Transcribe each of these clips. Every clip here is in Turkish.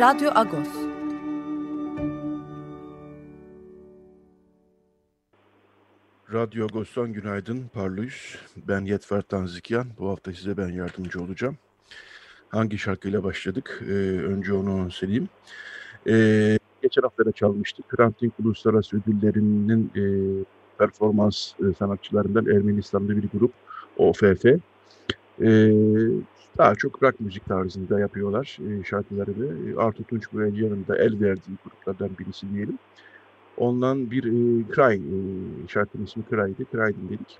Radyo Agos. Radyo Agos'tan günaydın, parlıyız. Ben Yedvart Danzikyan, bu hafta size ben yardımcı olacağım. Hangi şarkıyla başladık? Önce onu söyleyeyim. Geçen hafta da çalmıştık. Prantin Kuluslaras Üdülleri'nin performans sanatçılarından Ermenistan'da bir grup, OFF. Daha çok rock müzik tarzında yapıyorlar şarkılarını. Artur Tunç Boyan yanında el verdiği gruplardan birisi diyelim. Ondan bir Kray, şarkının ismi Kray'dı. Kray dinledik.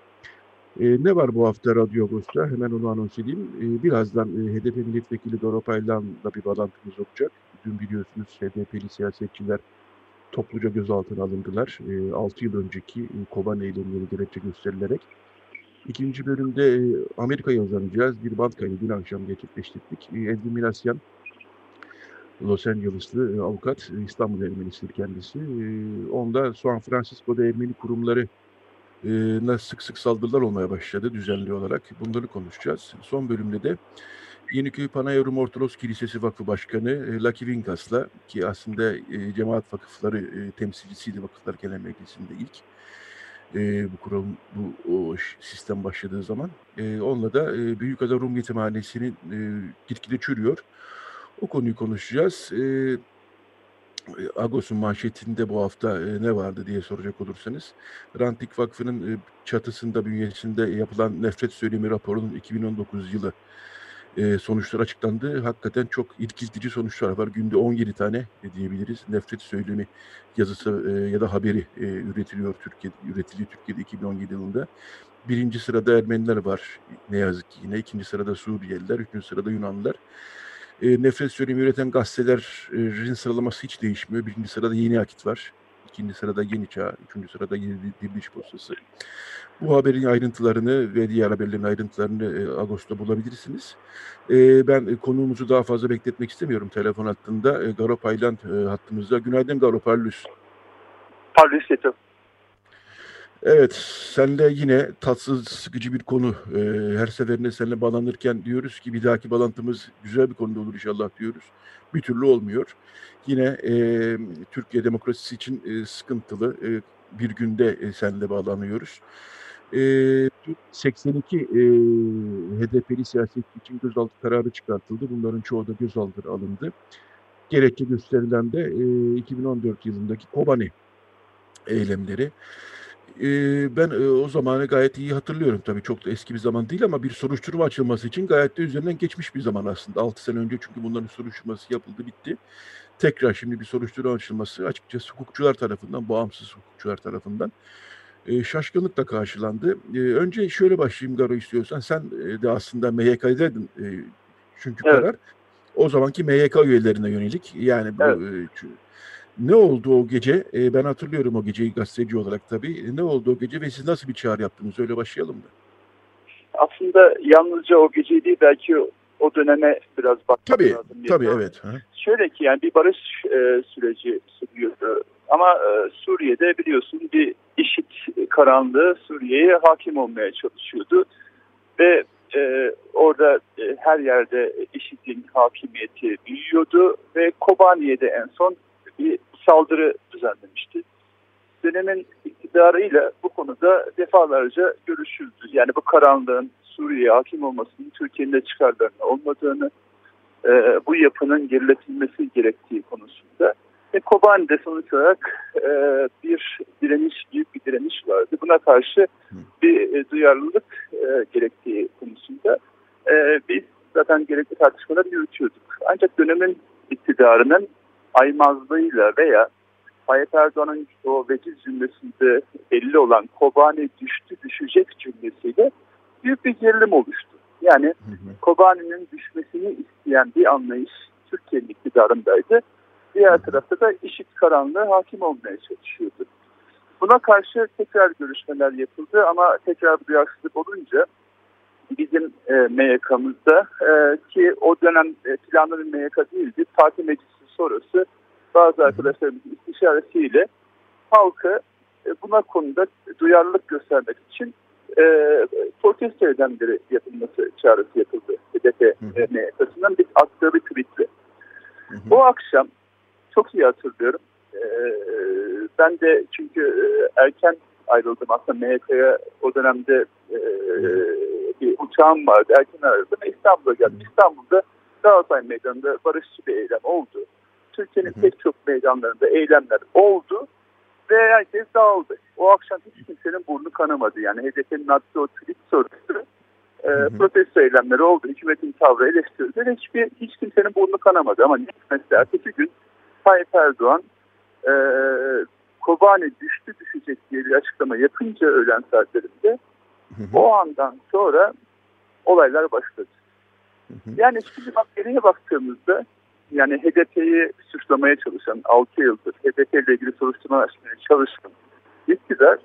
Ne var bu hafta Radyo Agos'ta? Hemen onu anons edeyim. Birazdan HDP milletvekili Doropaylan'la bir bağlantımız olacak. Dün biliyorsunuz HDP'li siyasetçiler topluca gözaltına alındılar. 6 yıl önceki Kovan eylemleri gerekçe gösterilerek. İkinci bölümde Amerika'ya uzanacağız. Bir band kaydı dün akşam gerçekleştirdik. Edvin Minasyan, Los Angeles'lı avukat, İstanbul Ermenisi'dir kendisi. Onda Suan Francisco'da Ermeni kurumlarına sık sık saldırılar olmaya başladı düzenli olarak. Bunları konuşacağız. Son bölümde de Yeniköy Panayoru Mortholos Kilisesi Vakfı Başkanı Lucky Vinkas'la, ki aslında cemaat vakıfları temsilcisiydi Vakıflar Kerem Veklesi'nde ilk. Bu sistem başladığı zaman. Onunla da Büyükada Rum Yetimhanesi'nin gitgide çürüyor. O konuyu konuşacağız. Agos'un manşetinde bu hafta ne vardı diye soracak olursanız. Rantik Vakfı'nın çatısında, bünyesinde yapılan nefret söylemi raporunun 2019 yılı sonuçları açıklandı. Hakikaten çok irkiltici sonuçlar var. Günde 17 tane diyebiliriz nefret söylemi yazısı ya da haberi üretiliyor Türkiye'de 2017 yılında. Birinci sırada Ermeniler var ne yazık ki yine. İkinci sırada Suriyeliler, üçüncü sırada Yunanlılar. Nefret söylemi üreten gazetelerin sıralaması hiç değişmiyor. Birinci sırada Yeni Akit var. İkinci sırada Yeni Çağ, üçüncü sırada Yeni Diriliş Postası. Bu haberin ayrıntılarını ve diğer haberlerin ayrıntılarını Ağustos'ta bulabilirsiniz. Ben konuğumuzu daha fazla bekletmek istemiyorum telefon hattında. Garo Paylan hattımızda. Günaydın Garo, parlıyız. Parlıyız yeter. Evet, senle yine tatsız, sıkıcı bir konu. Her seferinde seninle bağlanırken diyoruz ki bir dahaki bağlantımız güzel bir konuda olur inşallah diyoruz. Bir türlü olmuyor. Yine Türkiye demokrasisi için sıkıntılı bir günde seninle bağlanıyoruz. 82 HDP'li siyasetçi için gözaltı kararı çıkartıldı. Bunların çoğu da gözaltına alındı. Gerekçe gösterilen de 2014 yılındaki Kobani eylemleri. Ben o zamanı gayet iyi hatırlıyorum, tabii çok da eski bir zaman değil ama bir soruşturma açılması için gayet de üzerinden geçmiş bir zaman aslında 6 sene önce, çünkü bunların soruşturması yapıldı bitti. Tekrar şimdi bir soruşturma açılması açıkçası hukukçular tarafından, bağımsız hukukçular tarafından şaşkınlıkla karşılandı. Önce şöyle başlayayım Garo, istiyorsan sen de aslında MHK'daydın çünkü evet. Karar o zamanki MHK üyelerine yönelik yani bu... Evet. Ne oldu o gece? Ben hatırlıyorum o geceyi gazeteci olarak tabii. Ne oldu o gece ve siz nasıl bir çağrı yaptınız? Öyle başlayalım mı? Aslında yalnızca o geceyi değil, belki o döneme biraz bakmak lazım. Tabii, evet. Ha. Şöyle ki yani bir barış süreci sürüyordu. Ama Suriye'de biliyorsun bir IŞİD karanlığı Suriye'ye hakim olmaya çalışıyordu. Ve orada her yerde IŞİD'in hakimiyeti büyüyordu. Ve Kobani'de en son bir saldırı düzenlemişti. Dönemin iktidarıyla bu konuda defalarca görüşüldü. Yani bu karanlığın Suriye'ye hakim olmasının Türkiye'nin de çıkarlarının olmadığını, bu yapının geriletilmesi gerektiği konusunda. Ve Kobani'de sonuç olarak büyük bir direniş vardı. Buna karşı bir duyarlılık gerektiği konusunda biz zaten gerekli tartışmaları yürütüyorduk. Ancak dönemin iktidarının aymazlığıyla veya Tayyip Erdoğan'ın o veciz cümlesinde belli olan Kobani düştü düşecek cümlesiyle büyük bir gerilim oluştu. Yani Kobani'nin düşmesini isteyen bir anlayış Türkiye'nin iktidarındaydı. Diğer tarafta da IŞİD karanlığı hakim olmaya çalışıyordu. Buna karşı tekrar görüşmeler yapıldı ama tekrar bir duyarsızlık olunca bizim MYK'mızda ki o dönem planlı bir MYK değildi. Parti meclisi sonrası bazı arkadaşlarımızın istişaresiyle halkı buna konuda duyarlılık göstermek için protesto edenleri yapılması çağrısı yapıldı. HDP MYK'sından bir attığı bir tweetle. O akşam çok iyi hatırlıyorum. Ben de çünkü erken ayrıldım aslında MYK'ya o dönemde bir uçağım vardı. Erken ayrıldım ve İstanbul'a geldim. İstanbul'da Galatasaray Meydanı'nda barışçı bir eylem oldu. Türkiye'nin pek çok meydanlarında eylemler oldu ve herkes dağıldı. O akşam hiç kimsenin burnu kanamadı. Yani HDP'nin attığı o tweet sorusu protesto eylemleri oldu. Hükümetin tavrı eleştirildi. Hiç kimsenin burnu kanamadı ama mesela ertesi gün Tayyip Erdoğan Kobani düşecek diye bir açıklama yapınca öğlen saatlerinde o andan sonra olaylar başladı. Yani şimdi bak geriye baktığımızda yani HDP'yi suçlamaya çalışan 6 yıldır HDP ile ilgili soruşturma açmaya çalışan iktidar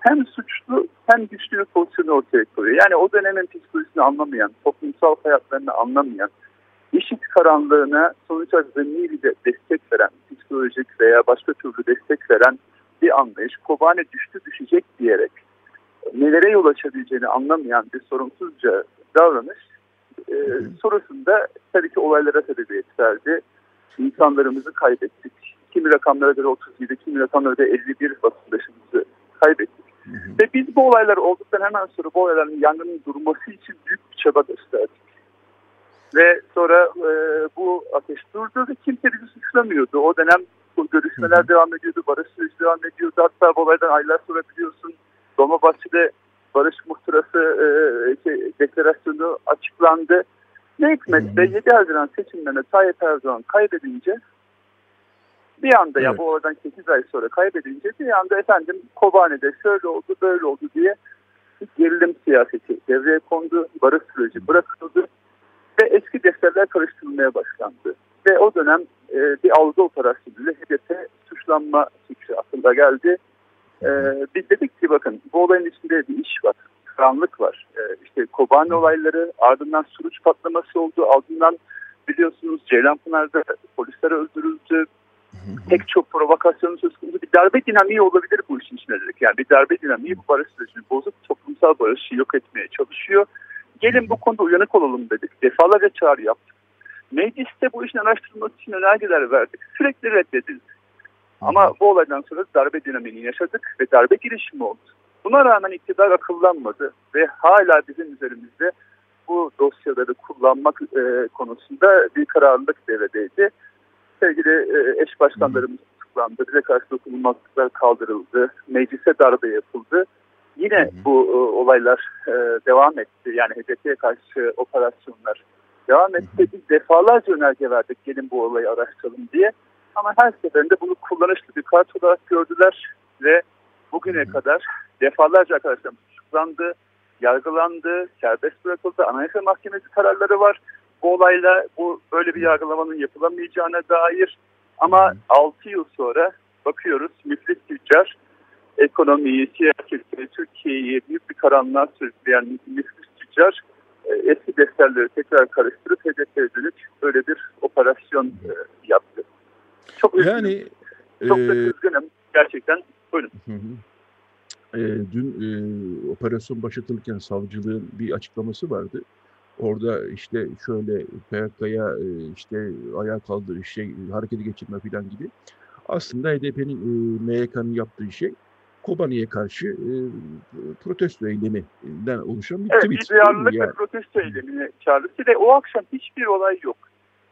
hem suçlu hem güçlü bir pozisyonu ortaya koyuyor. Yani o dönemin psikolojisini anlamayan, toplumsal hayatlarını anlamayan, IŞİD karanlığına sonuçta zemini de destek veren, psikolojik veya başka türlü destek veren bir anlayış, Kobani düşecek diyerek nelere yol açabileceğini anlamayan bir sorumsuzca davranış sorusunda tabii ki olaylara sebebiyet verdi. İnsanlarımızı kaybettik. Kimi rakamlara göre 37, kimi rakamlara göre 51 vatandaşımızı kaybettik. Ve biz bu olaylar olduktan hemen sonra bu olayların yangının durması için büyük bir çaba gösterdik. Ve sonra bu ateş durdu ve kimse bizi suçlamıyordu. O dönem görüşmeler devam ediyordu, barış süreci devam ediyordu. Hatta bu olaydan aylar sonra biliyorsun Dolmabahçe'de barış muhtırası deklarasyonu açıklandı. Ne hikmetse 7 Haziran seçimlerine Tayyip Erdoğan kaybedince bir anda ya bu oradan 8 ay sonra kaybedince bir anda efendim Kobani'de şöyle oldu böyle oldu diye gerilim siyaseti devreye kondu. Barış süreci bırakıldı. Ve eski defterler karıştırılmaya başlandı. Ve o dönem bir algı operasyonuyla HDP suçlanma suçu aslında geldi. Biz dedik ki bakın bu olayın içinde bir iş var, karanlık var. İşte Kobani olayları, ardından Suruç patlaması oldu. Ardından biliyorsunuz Ceylanpınar'da polisler öldürüldü. Pek çok provokasyonun söz konusu. Bir darbe dinamiği olabilir bu işin içine dedik. Yani bir darbe dinamiği bu barış sürecini bozup toplumsal barışı yok etmeye çalışıyor. Gelin bu konuda uyanık olalım dedik. Defalarca çağrı yaptık. Mecliste bu işin araştırılması için önergeler verdik. Sürekli reddedildi. Ama bu olaydan sonra darbe dinamiğini yaşadık ve darbe girişimi oldu. Buna rağmen iktidar akıllanmadı ve hala bizim üzerimizde bu dosyaları kullanmak konusunda bir kararlılık devredeydi. Sevgili eş başkanlarımız tutuklandı. Bize karşı dokunulmazlıklar kaldırıldı. Meclise darbe yapıldı. Yine bu olaylar devam etti. Yani HDP'ye karşı operasyonlar devam etti. Biz defalarca önerge verdik gelin bu olayı araştıralım diye. Ama her seferinde bunu kullanışlı bir kart olarak gördüler. Ve bugüne kadar defalarca arkadaşlarımız tutuklandı, yargılandı, serbest bırakıldı. Anayasa Mahkemesi kararları var. Bu olayla bu böyle bir yargılamanın yapılamayacağına dair. Ama 6 yıl sonra bakıyoruz müflis tüccar. Ekonomiyi, siyaseti, Türkiye'yi büyük bir karanlığa sürükleyen müflis tüccar eski defterleri tekrar karıştırıp HDP'ye dönük böyle bir operasyon yaptı. Çok üzgünüm. Yani, çok da üzgünüm. Gerçekten buyurun. Dün operasyon başlatılırken savcılığın bir açıklaması vardı. Orada işte şöyle PKK'ya işte ayağa kaldırış, harekete geçirme falan gibi. Aslında HDP'nin, MYK'nın yaptığı şey Kobani'ye karşı protesto eyleminden oluşan bir tweet. Evet, bir duyarlılık ve protesto eylemine çağrısı ve o akşam hiçbir olay yok.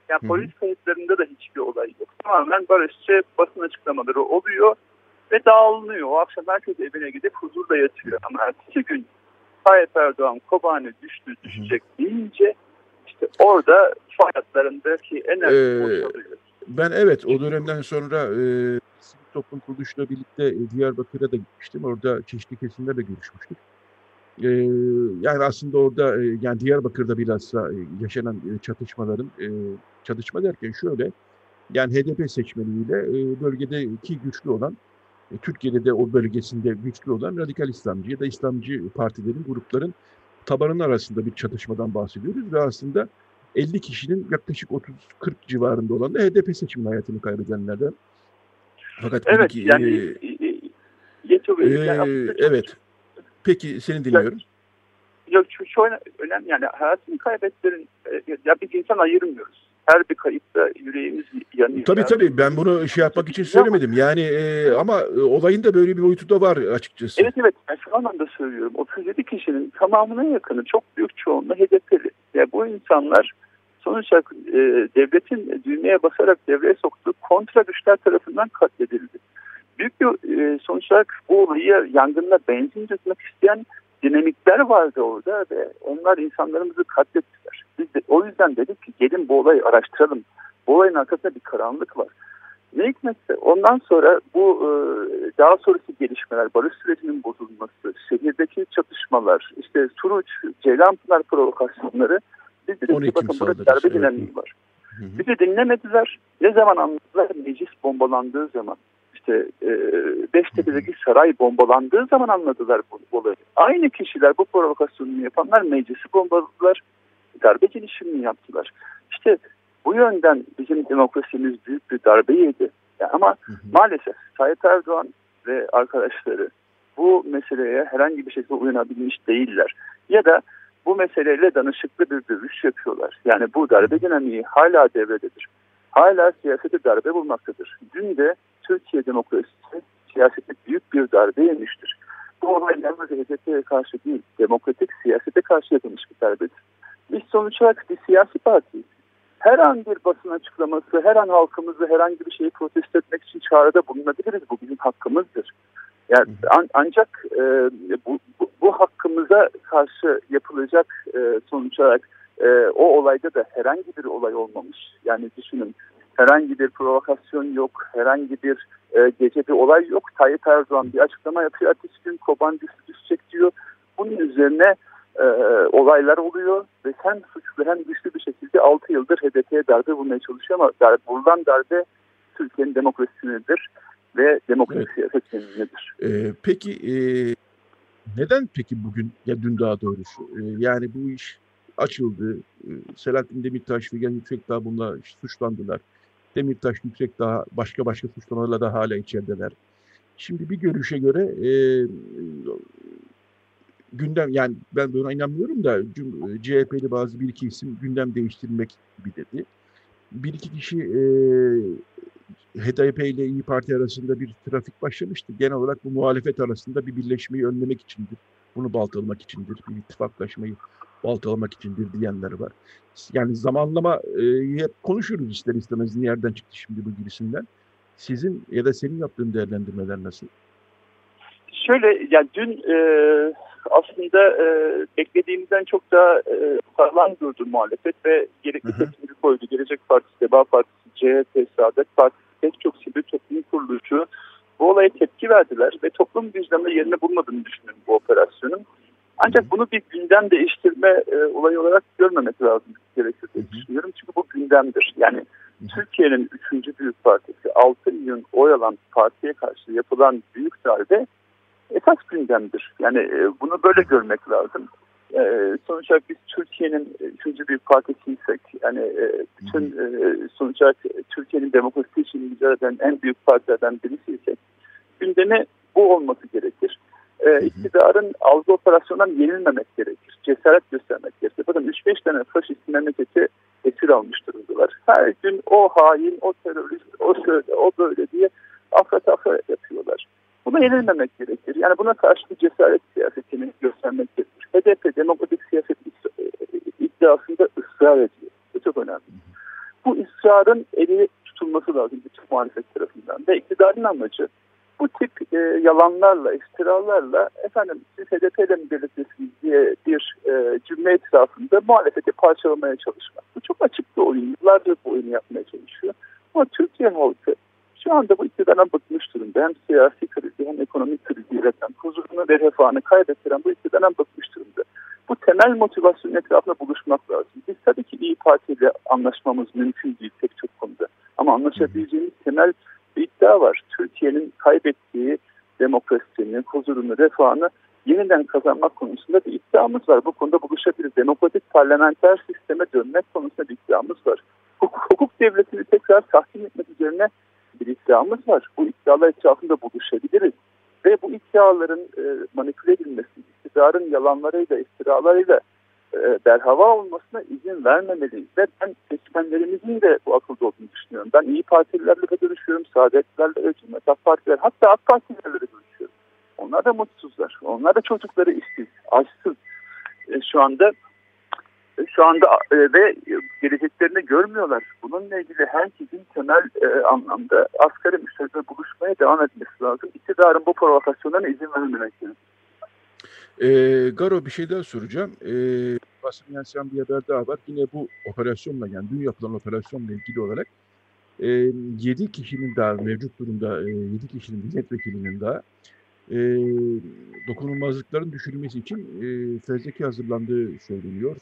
Yani polis kayıtlarında da hiçbir olay yok. Tamamen barışçı basın açıklamaları oluyor ve dağılınıyor. O akşam herkes evine gidip huzurda yatıyor. Ama ertesi gün Tayyip Erdoğan Kobani düşecek deyince işte orada faaliyetlerindeki enerji boşalıyor. Ben o dönemden sonra sivil toplum kuruluşuyla birlikte Diyarbakır'a da gitmiştim. Orada çeşitli kesimlerle görüşmüştük. Yani aslında orada yani Diyarbakır'da bilhassa yaşanan çatışmaların çatışma derken şöyle, yani HDP seçmeniyle bölgedeki güçlü olan, Türkiye'de de o bölgesinde güçlü olan radikal İslamcı ya da İslamcı partilerin, grupların tabanının arasında bir çatışmadan bahsediyoruz ve aslında 50 kişinin yaklaşık 30-40 civarında olan da HDP seçiminin hayatını kaybedenlerden. Fakat evet, ki, yani evet. Peki, seni dinliyorum. Yok, şu önemli, yani hayatını kaybetlerin, ya biz insan ayırmıyoruz. Her bir kayıpta yüreğimiz yanıyor. Tabii tabii, ben bunu şey yapmak için söylemedim. Yani ama olayın da böyle bir boyutu da var açıkçası. Evet evet, ben şu anlamda söylüyorum. 37 kişinin tamamına yakını, çok büyük çoğunluğu HDP'li. Yani bu insanlar sonuçta devletin düğmeye basarak devreye soktuğu kontra güçler tarafından katledildi. Büyük bir sonuç olarak bu olayı yangınla benzin dökmek isteyen dinamikler vardı orada ve onlar insanlarımızı katlettiler. Biz de, o yüzden dedik ki gelin bu olayı araştıralım. Bu olayın arkasında bir karanlık var. Ne hikmetse ondan sonra bu daha sonraki gelişmeler, barış sürecinin bozulması, şehirdeki çatışmalar, işte Suruç, Ceylanpınar provokasyonları, biz dedik ki bakın burada darbe dinamiği var. Hı-hı. Bizi dinlemediler. Ne zaman anladılar? Meclis bombalandığı zaman. Beştepe'deki saray bombalandığı zaman anladılar bu olayı. Aynı kişiler, bu provokasyonunu yapanlar meclisi bombaladılar, darbe girişimini yaptılar. İşte bu yönden bizim demokrasimiz büyük bir darbe yedi. Yani ama maalesef Tayyip Erdoğan ve arkadaşları bu meseleye herhangi bir şekilde uyanabilmiş değiller. Ya da bu meseleyle danışıklı bir dövüş yapıyorlar. Yani bu darbe dinamiği hala devrededir. Hala siyasete darbe bulmaktadır. Dün de Türkiye demokrasisi siyasete büyük bir darbe yemiştir. Bu olay yalnız HDP'ye karşı değil, demokratik siyasete karşı yapılmış bir darbedir. Biz sonuç olarak bir siyasi partiyiz. Her an bir basın açıklaması, her an halkımızı herhangi bir şeyi protesto etmek için çağrıda bulunabiliriz. Bu bizim hakkımızdır. Yani ancak bu hakkımıza karşı yapılacak sonuç olarak o olayda da herhangi bir olay olmamış. Yani düşünün. Herhangi bir provokasyon yok, herhangi bir gece bir olay yok. Tayyip Erdoğan bir açıklama yapıyor. Ertesi gün Koban düşecek diyor. Bunun üzerine olaylar oluyor ve hem suçlu hem güçlü bir şekilde 6 yıldır HDP'ye darbe bulmaya çalışıyor ama buradan darbe Türkiye'nin demokrasisinedir ve demokrasi siyasetçisindedir. Peki neden peki bugün, ya dün daha doğrusu yani bu iş açıldı. Selahattin Demirtaş, Figen Yüksekdağ bununla suçlandılar. Demirtaş, Yüksekdağ başka suçlamalarla da hala içerideler. Şimdi bir görüşe göre gündem, yani ben buna inanmıyorum da CHP'li bazı bir iki isim gündem değiştirmek gibi dedi. Bir iki kişi HDP ile İYİ Parti arasında bir trafik başlamıştı. Genel olarak bu muhalefet arasında bir birleşmeyi önlemek içindir. Bunu baltalamak içindir. Bir ittifaklaşmayı baltalamak içindir diyenler var. Yani zamanlama hep konuşuruz ister istemez. Nereden çıktı şimdi bu gibisinden? Sizin ya da senin yaptığın değerlendirmeler nasıl? Şöyle, yani dün aslında beklediğimizden çok daha sağlam durdu muhalefet ve gerekli tepkileri koydu. Gelecek Partisi, Deva Partisi, CHP, Saadet Partisi, pek çok sivil toplum kuruluşu bu olaya tepki verdiler ve toplum vicdanında yerine bulmadığını düşünüyorum bu operasyonun. Ancak bunu bir gündem değiştirme olayı olarak görmemesi lazım gerekir diye düşünüyorum. Çünkü bu gündemdir. Yani Türkiye'nin 3. büyük partisi, 6 milyon oy alan partiye karşı yapılan büyük darbe esas gündemdir. Yani bunu böyle görmek lazım. Sonuç olarak biz Türkiye'nin 3. büyük partisiysek, yani bütün sonuç olarak Türkiye'nin demokrasi için mücadele eden en büyük partilerden birisiysek gündemi bu olması gerekir. İktidarın algı operasyonundan yenilmemek gerekir. Cesaret göstermek gerekir. Bakın 3-5 tane faşist memleketi esir almış durumdalar. Her gün o hain, o terörist, o şöyle, o böyle diye afra tafra yapıyorlar. Buna yenilmemek gerekir. Yani buna karşı bir cesaret siyasetini göstermek gerekir. HDP demokratik siyaset iddiasında ısrar ediyor. Bu çok önemli. Bu ısrarın eli tutulması lazım bütün muhalefet tarafından. Ve iktidarın amacı bu tip yalanlarla, iftiralarla efendim siz HDP'yle mi birliktesiniz diye bir cümle etrafında muhalefeti parçalamaya çalışmak. Bu çok açık bir oyun. Yıllardır bu oyunu yapmaya çalışıyor. Ama Türkiye halkı şu anda bu iktidardan bıkmış durumda. Hem siyasi krizi hem ekonomik krizi üreten, huzurunu ve refahını kaybettiren bu iktidardan bıkmış durumda. bu temel motivasyon etrafında buluşmak lazım. Biz tabii ki İYİ Parti ile anlaşmamız mümkün değil pek çok konuda. Ama anlaşabileceğimiz temel bir iddia var. Türkiye'nin kaybettiği demokrasinin, huzurunu, refahını yeniden kazanmak konusunda bir iddiamız var. Bu konuda buluşabiliriz. Demokratik parlamenter sisteme dönmek konusunda bir iddiamız var. Hukuk devletini tekrar tahkim etmek üzerine bir iddiamız var. Bu iddialar etrafında buluşabiliriz. Ve bu iddiaların manipüle edilmesi, iktidarın yalanlarıyla, iftiralarıyla berhava olmasına izin vermemeliyiz. Ve ben seçmenlerimizin de bu akılda olduğunu düşünüyorum. Ben İYİ Partililerle de görüşüyorum, Saadetlerle, Cumhuriyet AK Partiler, hatta AK Partililerle de görüşüyorum. Onlar da mutsuzlar. Onlar da çocukları işsiz, açsız şu anda ve geleceklerini görmüyorlar. Bununla ilgili herkesin temel anlamda asgari müşteriyle buluşmaya devam etmesi lazım. İktidarın bu provokasyonlarına izin vermemek lazım. Garo, bir şey daha soracağım. Basın yansıyan bir haber daha var. Yine bu operasyonla, yani dün yapılan operasyonla ilgili olarak 7 kişinin daha mevcut durumda, 7 kişinin milletvekilinin daha dokunulmazlıkların düşürülmesi için fezleke hazırlandığı söyleniyor.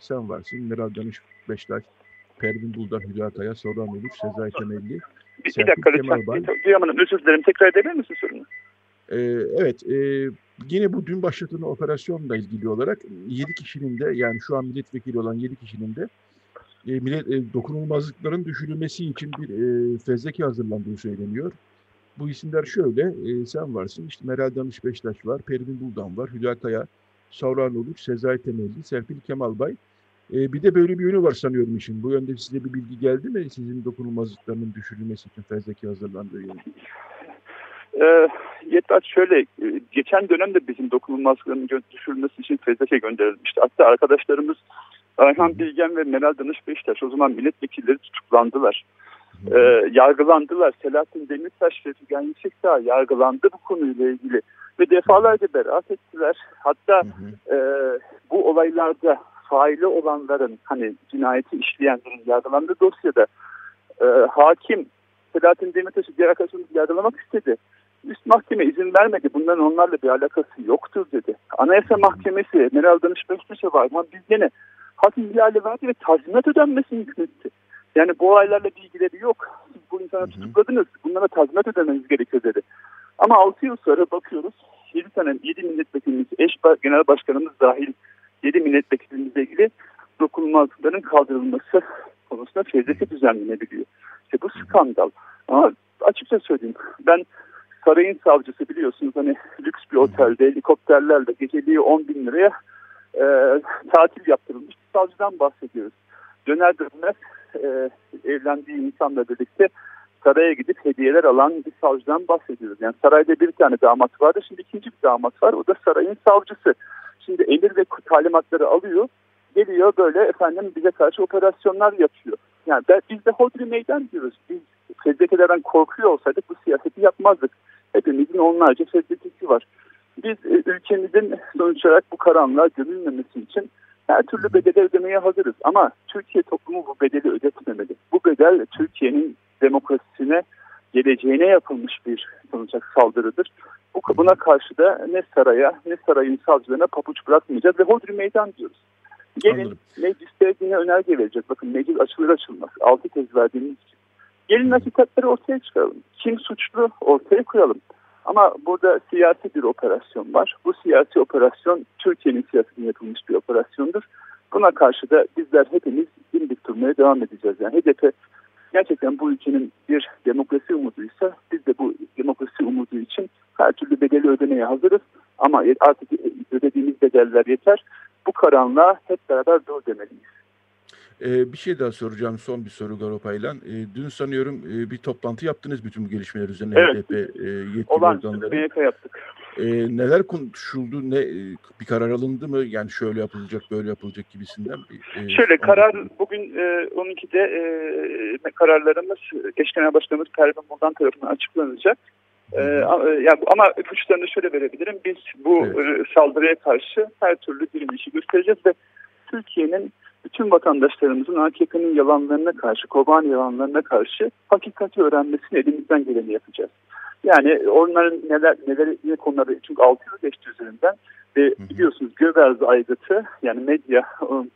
Sen varsın, Meral Danış Beştaş, Pervin Buldan, Hüdata'ya, Savran Uluç, Sezai Temelli, Serpil Kemalbay. Duyamadım, özür dilerim. Tekrar edebilir misin sorunu? Evet, yine bu dün başlatılan operasyonla ilgili olarak 7 kişinin de, yani şu an milletvekili olan 7 kişinin de dokunulmazlıkların düşürülmesi için bir fezleke hazırlandığı söyleniyor. Bu isimler şöyle, sen varsın, işte Meral Danış Beştaş var, Pervin Buldan var, Hüdata'ya, Savran Uluç, Sezai Temelli, Serpil Kemalbay. Bir de böyle bir yönü var sanıyorum işin. Bu yönde size bir bilgi geldi mi? Sizin dokunulmazlıklarının düşürülmesi için fezleke hazırlandığı yönü. Yedvart şöyle, geçen dönemde bizim dokunulmazlığının düşürülmesi için fezleke gönderilmişti. Hatta arkadaşlarımız Ayhan Bilgen ve Meral Danış Beştaş, o zaman milletvekilleri tutuklandılar. Yargılandılar. Selahattin Demirtaş ve Figen Yüksekdağ yargılandı bu konuyla ilgili. Ve defalarca beraat ettiler. Hatta bu olaylarda faili olanların, hani cinayeti işleyenlerin yargılandığı dosyada hakim Selahattin Demirtaş'ı diğer arkadaşımız yargılamak istedi. Üst mahkeme izin vermedi. Bunların onlarla bir alakası yoktur dedi. Anayasa Mahkemesi Meral Danış Beştaş'a var. Ama biz yine hak ihlali verdi ve tazminat ödenmesini hükmetti. Yani bu olaylarla bilgileri yok. Siz bu insanı tutukladınız. Bunlara tazminat ödemeniz gerekiyor dedi. Ama 6 yıl sonra bakıyoruz. 7 milletvekilimiz, eş genel başkanımız dahil 7 milletvekilimizle ilgili dokunulmazlıkların kaldırılması konusunda fezleke düzenlenebiliyor. İşte bu skandal. Ama açıkça söyleyeyim. Ben sarayın savcısı, biliyorsunuz, hani lüks bir otelde helikopterlerle geceliği 10.000 liraya tatil yaptırılmış bir savcıdan bahsediyoruz. Döner dönmez evlendiği insanla birlikte saraya gidip hediyeler alan bir savcıdan bahsediyoruz. Yani sarayda bir tane damat vardı, şimdi ikinci bir damat var, o da sarayın savcısı. Şimdi emir ve talimatları alıyor, geliyor böyle efendim bize karşı operasyonlar yapıyor. Yani biz de hodri meydan diyoruz. Biz fezlekelerden korkuyor olsaydık bu siyaseti yapmazdık. Hepimizin onlarca fezlekesi var. Biz ülkemizin sonuç olarak bu karanlığa gömülmemesi için her türlü bedeli ödemeye hazırız. Ama Türkiye toplumu bu bedeli ödetmemeli. Bu bedel Türkiye'nin demokrasisine, geleceğine yapılmış bir sonuçta saldırıdır. Buna karşı da ne saraya ne sarayın savcılarına papuç bırakmayacağız ve hodri meydan diyoruz. Gelin mecliste yine önerge vereceğiz. Bakın meclis açılır açılmaz. 6 kez verdiğimiz için. Gelin hakikatleri ortaya çıkaralım. Kim suçlu ortaya koyalım. Ama burada siyasi bir operasyon var. Bu siyasi operasyon Türkiye'nin siyasetine yapılmış bir operasyondur. Buna karşı da bizler hepimiz dimdik durmaya devam edeceğiz. Yani HDP gerçekten bu ülkenin bir demokrasi umuduysa biz de bu demokrasi umudu için her türlü bedeli ödemeye hazırız. Ama artık ödediğimiz bedeller yeter. Bu karanlığa hep beraber dur demeliyiz. Bir şey daha soracağım. Son bir soru Garo Paylan. Dün sanıyorum bir toplantı yaptınız bütün bu gelişmeler üzerine. Evet. HDP yetkili organları. BYK yaptık. Neler konuşuldu? Bir karar alındı mı? Yani şöyle yapılacak, böyle yapılacak gibisinden. Şöyle karar bugün 12'de kararlarımız eş genel başkanımız Pervin Buldan tarafından açıklanacak. Yani, ama ipuçlarını şöyle verebilirim. Biz bu saldırıya karşı her türlü direnişi göstereceğiz ve Türkiye'nin bütün vatandaşlarımızın AKP'nin yalanlarına karşı, Kovan yalanlarına karşı hakikati öğrenmesini elimizden geleni yapacağız. Yani onların ne konuları, çünkü 600 geçti üzerinden ve biliyorsunuz Göbels aygıtı, yani medya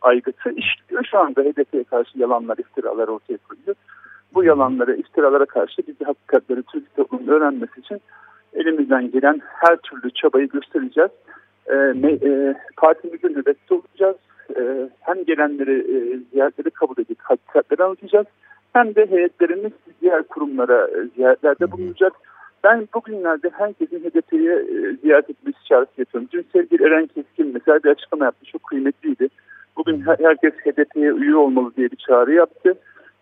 aygıtı işliyor. Şu anda HDP'ye karşı yalanlar, iftiralar ortaya koyuyor. Bu yalanlara, iftiralara karşı bizi, hakikatleri Türk toplumun öğrenmesi için elimizden gelen her türlü çabayı göstereceğiz. Partimizin nöbette olacağız. Hem gelenleri, ziyaretleri kabul edip hakikatleri anlatacağız. Hem de heyetlerimiz diğer kurumlara ziyaretlerde bulunacak. Ben bugünlerde herkesin HDP'ye ziyaret etmesi çağrısı yapıyorum. Dün sevgili Eren Keskin mesela bir açıklama yaptı. Çok kıymetliydi. Bugün herkes HDP'ye üye olmalı diye bir çağrı yaptı.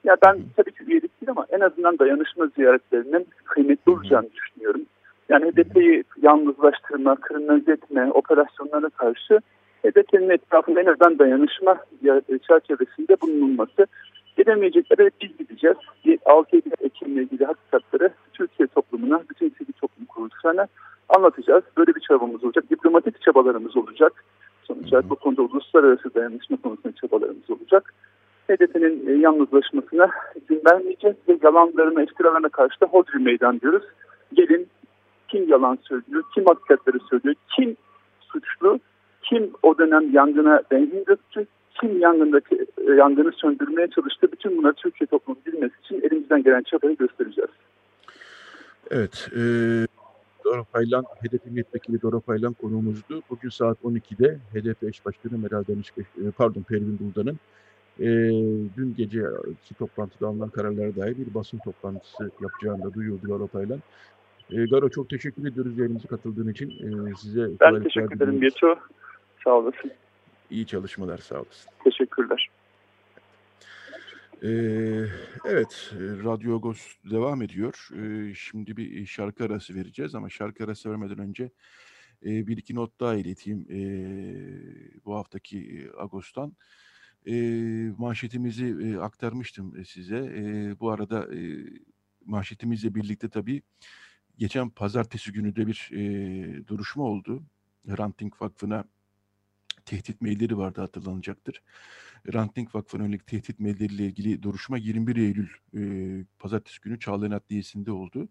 Ya ben tabii ki üyelik değil ama en azından dayanışma ziyaretlerinin kıymetli olacağını düşünüyorum. Yani HDP'yi yalnızlaştırma, kriminalize etme operasyonlarına karşı HDP'nin etrafında en azından dayanışma çerçevesinde bulunulması. Gidemeyecekler, biz gideceğiz. 6-7 Ekim'le ilgili hakikatları Türkiye toplumuna, bütün sivil toplum kuruluşlarına anlatacağız. Böyle bir çabamız olacak. Diplomatik çabalarımız olacak. Sonuçta bu konuda uluslararası dayanışma konusunda çabalarımız olacak. HDP'nin yalnızlaşmasına izin vermeyeceğiz ve yalanlarına, iftiralarına karşı da hodri meydan diyoruz. Gelin, kim yalan söylüyor, kim hakikatleri söylüyor, kim suçlu, kim o dönem yangına benzin döktü, kim yangını söndürmeye çalıştı. Bütün bunları Türkiye toplumu bilmesi için elimizden gelen çabayı göstereceğiz. Evet, Doropaylan, HDP milletvekili Doropaylan konuğumuzdu. Bugün saat 12'de HDP eş başkanı Meral Danış Beştaş, Pervin Buldan'ın dün geceki toplantıda alınan kararlara dair bir basın toplantısı yapacağını da duyurdu Doropaylan. Garo, çok teşekkür ediyoruz yayınımıza katıldığın için. Size ben teşekkür ederim Beto. Sağ olasın. İyi çalışmalar, sağ olasın. Teşekkürler. Evet, Radyo Agos devam ediyor. Şimdi bir şarkı arası vereceğiz ama şarkı arası vermeden önce bir iki not daha ileteyim bu haftaki Agos'tan. Manşetimizi aktarmıştım size. Bu arada manşetimizle birlikte tabii geçen pazartesi günü de bir duruşma oldu. Rantik Vakfı'na tehdit mailleri vardı, hatırlanacaktır. Rantik Vakfı'nın önlük tehdit mailleriyle ilgili duruşma 21 Eylül pazartesi günü Çağlayan Adliyesi'nde oldu.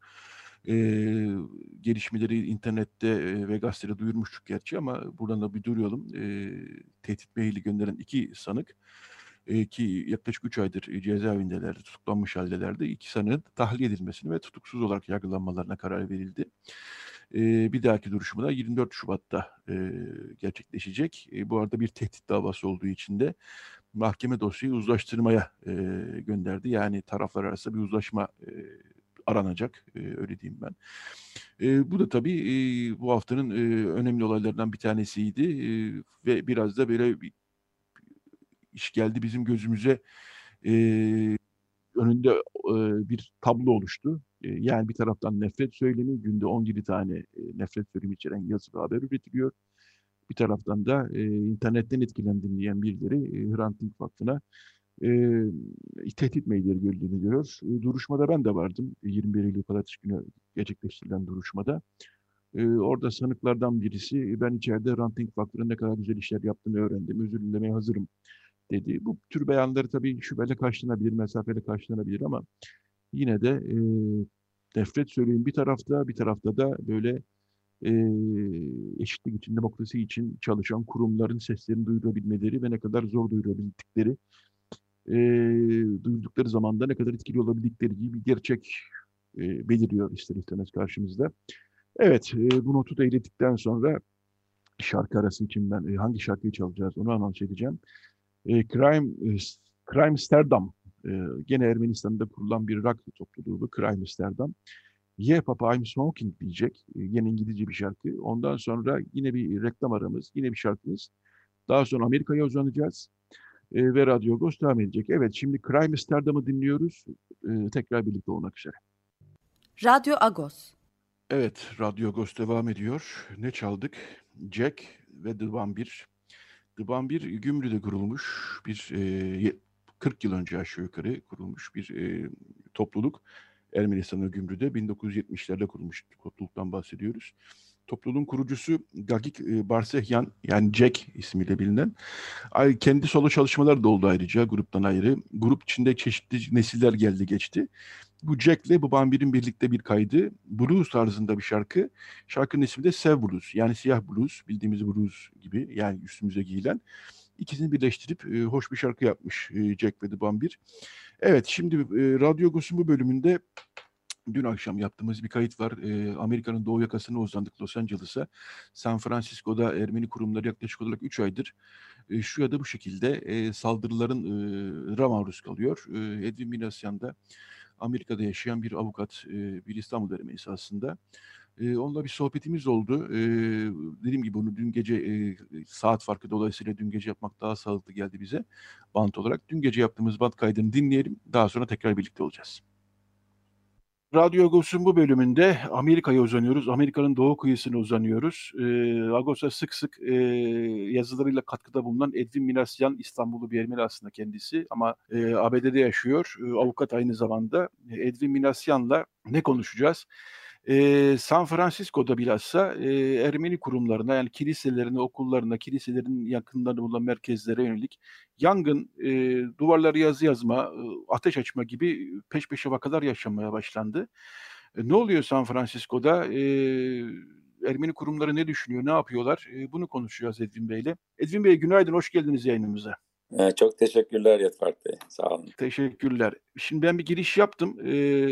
Gelişmeleri internette ve gazetede duyurmuştuk gerçi ama buradan da bir duyuralım. Tehdit maili gönderen iki sanık ki yaklaşık 3 aydır cezaevindelerdi, tutuklanmış haldelerdi. İki sanığın tahliye edilmesini ve tutuksuz olarak yargılanmalarına karar verildi. Bir dahaki duruşmada 24 Şubat'ta gerçekleşecek. Bu arada bir tehdit davası olduğu için de mahkeme dosyayı uzlaştırmaya gönderdi. Yani taraflar arasında bir uzlaşma aranacak, öyle diyeyim ben. Bu da tabii bu haftanın önemli olaylarından bir tanesiydi ve biraz da böyle bir iş geldi bizim gözümüze, önünde bir tablo oluştu. Yani bir taraftan nefret söylemi, günde 17 tane nefret söylemi içeren yazı ve haber üretiliyor. Bir taraftan da internetten etkilendim diyen birileri Hrant Dink Vakfı'na tehdit mailleri gördüğünü görüyoruz. Duruşmada ben de vardım. 21 Eylül Pazartesi günü gerçekleştirilen duruşmada. Orada sanıklardan birisi, ben içeride Hrant Dink Vakfı'nın ne kadar güzel işler yaptığını öğrendim, özür dilemeye hazırım dedi. Bu tür beyanları tabii şüpheyle karşılanabilir, mesafeyle karşılanabilir ama yine de nefret söyleyeyim bir tarafta da böyle eşitlik için, demokrasi için çalışan kurumların seslerini duyurabilmeleri ve ne kadar zor duyurabildikleri, duyurdukları zamanda ne kadar etkili olabildikleri gibi bir gerçek beliriyor ister istemez karşımızda. Evet, bu notu da ilettikten sonra şarkı arası için ben hangi şarkıyı çalacağız onu anons edeceğim. Kray Amsterdam. Gene Ermenistan'da kurulan bir rock topluluğu bu, Kray Amsterdam. Yeah Papa I'm Smoking diyecek. Yine İngilizce bir şarkı. Ondan sonra yine bir reklam aramız, yine bir şarkımız. Daha sonra Amerika'ya uzanacağız. Ve Radyo Agos devam edecek. Evet, şimdi Kray Amsterdam'ı dinliyoruz. Tekrar birlikte olmak üzere. Radyo Agos. Evet, Radyo Agos devam ediyor. Ne çaldık? Jack ve The Vampir. The Vampir Gümrü'de kurulmuş bir 40 yıl önce aşağı yukarı kurulmuş bir topluluk. Ermenistan'ın Gümrü'de 1970'lerde kurulmuş topluluktan bahsediyoruz. Topluluğun kurucusu Gagik Barsehyan, yani Jack ismiyle bilinen. Kendi solo çalışmaları da oldu ayrıca gruptan ayrı. Grup içinde çeşitli nesiller geldi geçti. Bu Jack ile bu Bambir'in birlikte bir kaydı. Blues tarzında bir şarkı. Şarkının ismi de Sev Blues. Yani siyah blues, bildiğimiz blues gibi. Yani üstümüze giyilen. İkisini birleştirip hoş bir şarkı yapmış Jack ve The Bambir. Evet, şimdi Radyo Agos'un bu bölümünde dün akşam yaptığımız bir kayıt var. Amerika'nın doğu yakasına uzandık, Los Angeles'a. San Francisco'da Ermeni kurumları yaklaşık olarak 3 aydır şu ya da bu şekilde saldırıların maruz kalıyor. Edvin Minasyan da Amerika'da yaşayan bir avukat, bir İstanbul Ermenisi aslında. Onunla bir sohbetimiz oldu. Dediğim gibi bunu dün gece saat farkı dolayısıyla dün gece yapmak daha sağlıklı geldi bize bant olarak. Dün gece yaptığımız bant kaydını dinleyelim. Daha sonra tekrar birlikte olacağız. Radyo Agos'un bu bölümünde Amerika'ya uzanıyoruz. Amerika'nın doğu kıyısına uzanıyoruz. Agos'a sık sık yazılarıyla katkıda bulunan Edvin Minasyan, İstanbullu bir Ermeni aslında kendisi ama ABD'de yaşıyor. Avukat aynı zamanda. Edvin Minasyan'la ne konuşacağız? San Francisco'da bilhassa Ermeni kurumlarına, yani kiliselerine, okullarına, kiliselerin yakınlarında bulunan merkezlere yönelik yangın, duvarlara yazı yazma, ateş açma gibi peş peşe vakalar yaşanmaya başlandı. Ne oluyor San Francisco'da? Ermeni kurumları ne düşünüyor, ne yapıyorlar? Bunu konuşacağız Edvin Bey'le. Edvin Bey, günaydın, hoş geldiniz yayınımıza. Çok teşekkürler Yedvart Bey. Sağ olun. Teşekkürler. Şimdi ben bir giriş yaptım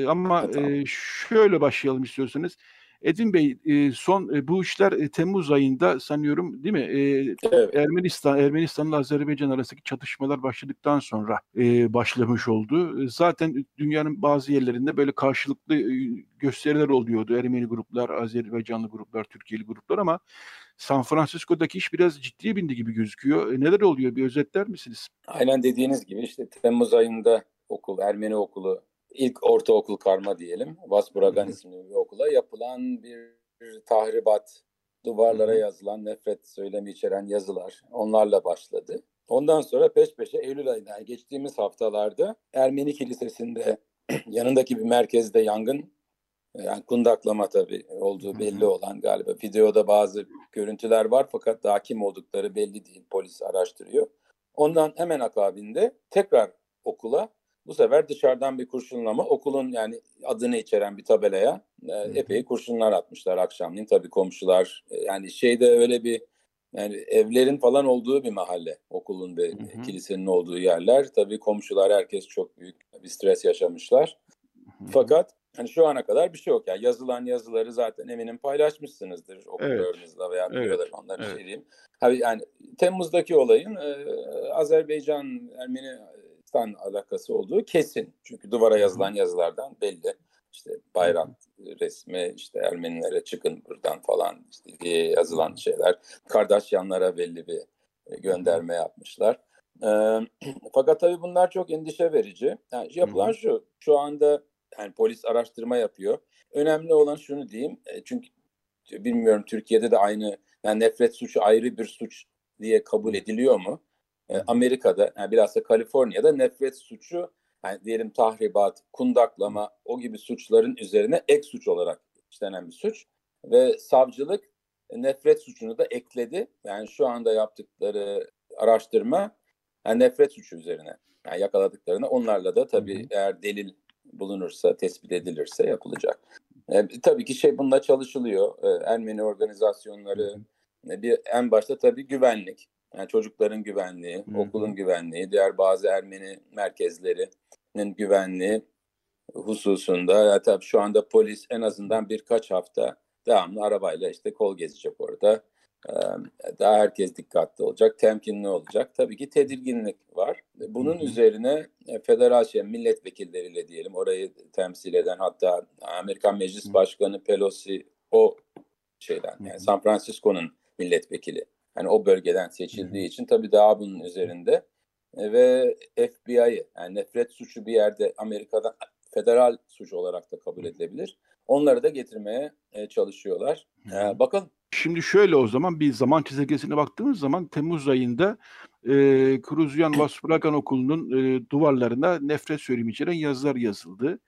ama tamam. Şöyle başlayalım istiyorsanız. Edvin Bey, son bu işler Temmuz ayında sanıyorum, değil mi? Evet. Ermenistan'la Azerbaycan arasındaki çatışmalar başladıktan sonra başlamış oldu. Zaten dünyanın bazı yerlerinde böyle karşılıklı gösteriler oluyordu. Ermeni gruplar, Azerbaycanlı gruplar, Türkiye'li gruplar ama San Francisco'daki iş biraz ciddiye bindi gibi gözüküyor. Neler oluyor, bir özetler misiniz? Aynen dediğiniz gibi işte Temmuz ayında Ermeni okulu, ilk ortaokul karma diyelim, Vasburagan isimli bir okula yapılan bir tahribat, duvarlara yazılan nefret söylemi içeren yazılar, onlarla başladı. Ondan sonra peş peşe Eylül ayında, yani geçtiğimiz haftalarda Ermeni kilisesinde yanındaki bir merkezde yangın, yani kundaklama tabii olduğu belli olan galiba. Videoda bazı görüntüler var fakat daha kim oldukları belli değil, polis araştırıyor. Ondan hemen akabinde tekrar okula, bu sefer dışarıdan bir kurşunlama, okulun yani adını içeren bir tabelaya epey kurşunlar atmışlar akşamleyin. Tabii komşular, yani şeyde öyle bir, yani evlerin falan olduğu bir mahalle, okulun ve kilisenin olduğu yerler. Tabii komşular, herkes çok büyük bir stres yaşamışlar. Fakat yani şu ana kadar bir şey yok. Yani yazılan yazıları zaten eminim paylaşmışsınızdır okullarınızla veya videolarınızla bir şey diyeyim. Yani Temmuz'daki olayın Azerbaycan, Ermeni alakası olduğu kesin. Çünkü duvara yazılan yazılardan belli. İşte bayrak resmi, işte Ermenilere çıkın buradan falan işte diye yazılan şeyler. Kardeşyanlara belli bir gönderme yapmışlar. Fakat tabii bunlar çok endişe verici. Yani yapılan şu anda yani polis araştırma yapıyor. Önemli olan şunu diyeyim. Çünkü bilmiyorum, Türkiye'de de aynı, yani nefret suçu ayrı bir suç diye kabul ediliyor mu? Amerika'da, yani bilhassa Kaliforniya'da nefret suçu, yani diyelim tahribat, kundaklama, o gibi suçların üzerine ek suç olarak işlenen bir suç. Ve savcılık nefret suçunu da ekledi. Yani şu anda yaptıkları araştırma yani nefret suçu üzerine, yani yakaladıklarına, onlarla da tabii eğer delil bulunursa, tespit edilirse yapılacak. Tabii ki bununla çalışılıyor. Ermeni organizasyonları, en başta tabii güvenlik. Yani çocukların güvenliği, okulun güvenliği, diğer bazı Ermeni merkezlerinin güvenliği hususunda. Tabii şu anda polis en azından birkaç hafta devamlı arabayla işte kol gezecek orada. Daha herkes dikkatli olacak, temkinli olacak. Tabii ki tedirginlik var. Bunun üzerine federal milletvekilleriyle diyelim, orayı temsil eden, hatta Amerikan Meclis Başkanı Pelosi o şeyden, yani San Francisco'nun milletvekili. Yani o bölgeden seçildiği için tabii daha bunun üzerinde ve FBI'yi, yani nefret suçu bir yerde Amerika'da federal suç olarak da kabul edilebilir. Onları da getirmeye çalışıyorlar. Bakalım. Şimdi şöyle, o zaman bir zaman çizelgesine baktığımız zaman Temmuz ayında Kruzyan Vasburagan Okulu'nun duvarlarına nefret söylemi içeren yazılar yazıldı.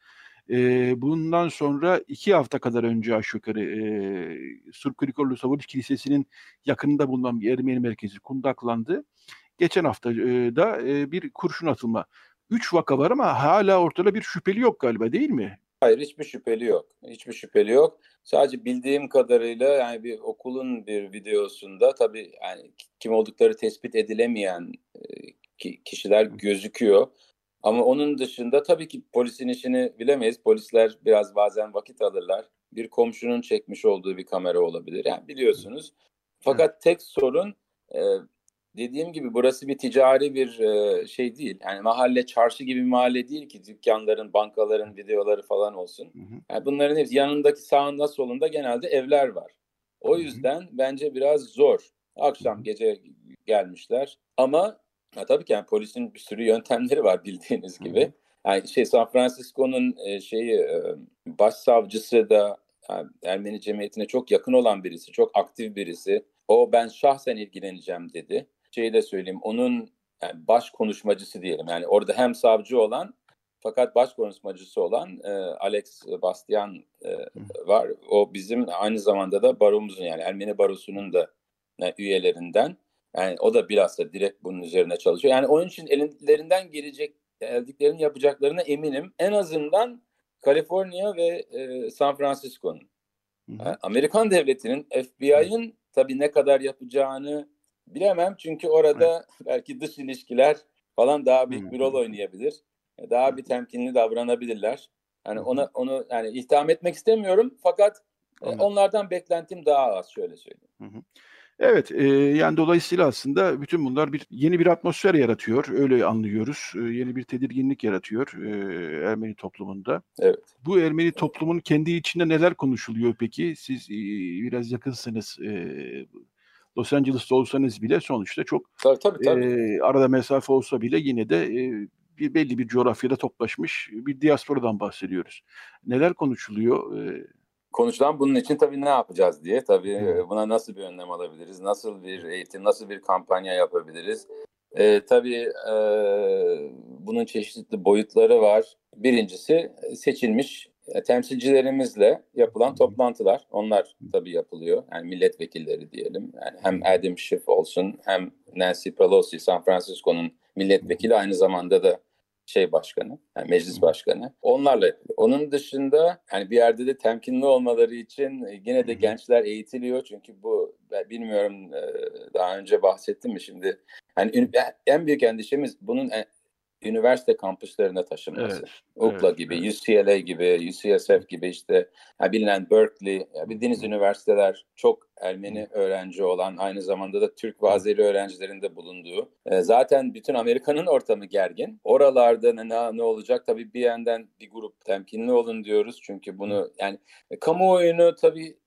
Bundan sonra 2 hafta kadar önce aşağı yukarı Surkrikorlu Savuruş Kilisesi'nin yakınında bulunan bir Ermeni merkezi kundaklandı. Geçen hafta da bir kurşun atılma 3 vaka var ama hala ortada bir şüpheli yok galiba, değil mi? Hayır, hiçbir şüpheli yok. Hiçbir şüpheli yok. Sadece bildiğim kadarıyla yani bir okulun bir videosunda tabii yani kim oldukları tespit edilemeyen kişiler gözüküyor. Ama onun dışında tabii ki polisin işini bilemeyiz. Polisler biraz bazen vakit alırlar. Bir komşunun çekmiş olduğu bir kamera olabilir. Yani biliyorsunuz. Fakat tek sorun dediğim gibi burası bir ticari bir şey değil. Yani mahalle, çarşı gibi bir mahalle değil ki dükkanların, bankaların videoları falan olsun. Yani bunların hepsi yanındaki sağında solunda genelde evler var. O yüzden bence biraz zor. Akşam gece gelmişler ama tabii ki yani polisin bir sürü yöntemleri var bildiğiniz gibi. Yani San Francisco'nun başsavcısı da yani Ermeni cemiyetine çok yakın olan birisi, çok aktif birisi. O ben şahsen ilgileneceğim dedi. Şeyi de söyleyeyim, onun yani baş konuşmacısı diyelim. Yani orada hem savcı olan fakat baş konuşmacısı olan Alex Bastian var. O bizim aynı zamanda da baromuzun yani Ermeni barosunun da yani üyelerinden. Yani o da bilhassa direkt bunun üzerine çalışıyor. Yani onun için ellerinden gelecek, geldiklerini yapacaklarına eminim. En azından Kaliforniya ve San Francisco'nun. Yani Amerikan devletinin, FBI'ın tabii ne kadar yapacağını bilemem. Çünkü orada belki dış ilişkiler falan daha büyük bir rol oynayabilir. Daha bir temkinli davranabilirler. Yani onu yani itham etmek istemiyorum. Fakat onlardan beklentim daha az, şöyle söyleyeyim. Evet, yani dolayısıyla aslında bütün bunlar yeni bir atmosfer yaratıyor, öyle anlıyoruz. Yeni bir tedirginlik yaratıyor Ermeni toplumunda. Evet. Bu Ermeni toplumun kendi içinde neler konuşuluyor peki? Siz biraz yakınsınız, Los Angeles'ta olsanız bile sonuçta çok tabii. Arada mesafe olsa bile yine de belli bir coğrafyada toplaşmış bir diasporadan bahsediyoruz. Neler konuşuluyor? Konuşulan bunun için tabii ne yapacağız diye, tabii buna nasıl bir önlem alabiliriz, nasıl bir eğitim, nasıl bir kampanya yapabiliriz. Tabii bunun çeşitli boyutları var. Birincisi seçilmiş temsilcilerimizle yapılan toplantılar, onlar tabii yapılıyor. Yani milletvekilleri diyelim, yani hem Adam Schiff olsun hem Nancy Pelosi, San Francisco'nun milletvekili, aynı zamanda da başkanı, yani meclis başkanı. Onlarla. Onun dışında yani bir yerde de temkinli olmaları için yine de gençler eğitiliyor. Çünkü bu, bilmiyorum daha önce bahsettim mi şimdi. Yani en büyük endişemiz bunun üniversite kampüslerine taşınması. Evet, UCLA gibi, UCLA gibi, UCSF gibi işte bilinen Berkeley, bildiğiniz üniversiteler çok Ermeni öğrenci olan, aynı zamanda da Türk ve Azeri öğrencilerin de bulunduğu. Zaten bütün Amerika'nın ortamı gergin. Oralarda ne olacak? Tabii bir yandan bir grup temkinli olun diyoruz. Çünkü bunu yani kamuoyunu tabii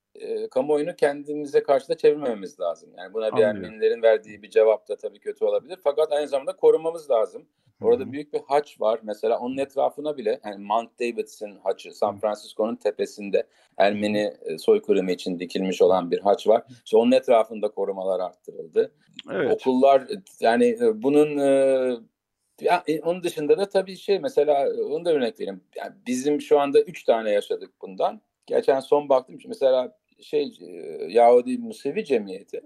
kamuoyunu kendimize karşı da çevirmememiz lazım. Yani buna bir Ermenilerin verdiği bir cevap da tabii kötü olabilir. Fakat aynı zamanda korumamız lazım. Orada büyük bir haç var. Mesela onun etrafına bile yani Mount Davidson haçı, San Francisco'nun tepesinde Ermeni soykırımı için dikilmiş olan bir haç var. İşte onun etrafında korumalar arttırıldı. Evet. Okullar yani bunun onun dışında da tabii mesela onu da örnek vereyim. Yani bizim şu anda 3 tane yaşadık bundan. Geçen son baktım mesela Yahudi Musevi Cemiyeti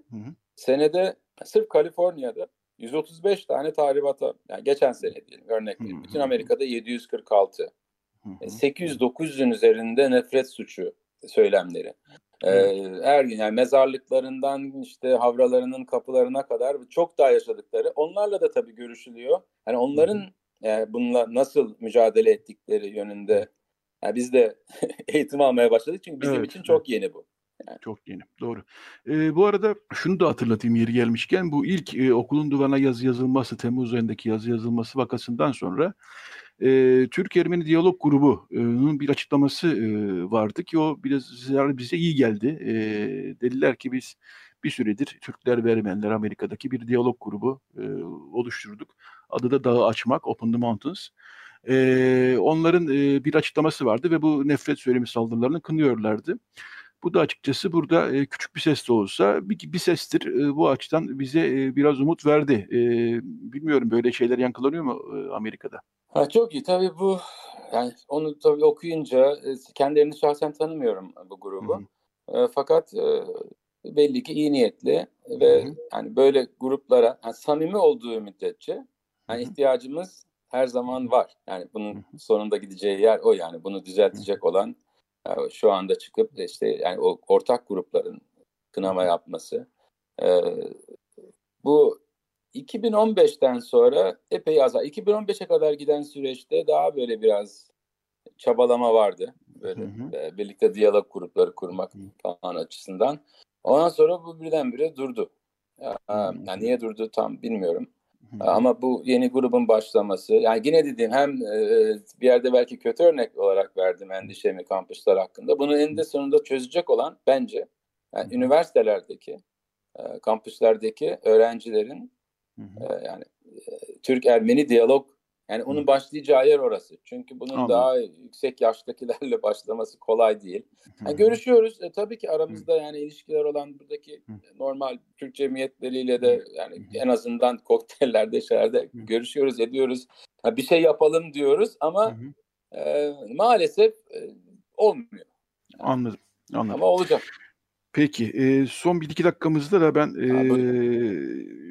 senede sırf Kaliforniya'da 135 tane tahribata, yani geçen sene diyelim, örnek vereyim. Bütün Amerika'da 746. 800-900'ün üzerinde nefret suçu söylemleri. Her gün yani mezarlıklarından işte havralarının kapılarına kadar çok daha yaşadıkları. Onlarla da tabii görüşülüyor. Yani onların yani bununla nasıl mücadele ettikleri yönünde. Yani biz de eğitim almaya başladık çünkü bizim için çok yeni bu. Yani. Çok yeni, doğru. Bu arada şunu da hatırlatayım yeri gelmişken, bu ilk okulun duvarına yazı yazılması, Temmuz ayındaki yazı yazılması vakasından sonra Türk-Ermeni Diyalog Grubu'nun bir açıklaması vardı ki o biraz bize iyi geldi. Dediler ki biz bir süredir Türkler ve Ermeniler Amerika'daki bir diyalog grubu oluşturduk. Adı da Dağı Açmak, Open the Mountains. Onların bir açıklaması vardı ve bu nefret söylemi saldırılarını kınıyorlardı. Bu da açıkçası burada küçük bir ses de olsa bir sestir. Bu açıdan bize biraz umut verdi. Bilmiyorum, böyle şeyler yankılanıyor mu Amerika'da? Çok iyi. Tabii bu, yani onu tabii okuyunca kendilerini şahsen tanımıyorum bu grubu. Fakat belli ki iyi niyetli ve yani böyle gruplara yani samimi olduğu müddetçe yani ihtiyacımız her zaman var. Yani bunun sonunda gideceği yer o yani. Bunu düzeltecek olan yani şu anda çıkıp işte yani o ortak grupların kınama yapması. Bu 2015'ten sonra epey azal. 2015'e kadar giden süreçte daha böyle biraz çabalama vardı. Böyle birlikte diyalog grupları kurmak falan açısından. Ondan sonra bu birdenbire durdu. Yani niye durdu tam bilmiyorum. Ama bu yeni grubun başlaması, yani yine dediğim hem bir yerde belki kötü örnek olarak verdim endişemi kampüsler hakkında. Bunu eninde sonunda çözecek olan bence yani üniversitelerdeki, kampüslerdeki öğrencilerin yani Türk-Ermeni diyalog, yani onun başlayacağı yer orası. Çünkü bunun daha yüksek yaştakilerle başlaması kolay değil. Yani görüşüyoruz. Tabii ki aramızda yani ilişkiler olan buradaki normal Türk cemiyetleriyle de yani en azından kokteyllerde, şeylerde görüşüyoruz, ediyoruz. Yani bir şey yapalım diyoruz ama maalesef olmuyor. Yani. Anladım, anladım. Ama olacak. Peki, son 1-2 dakikamızda da ben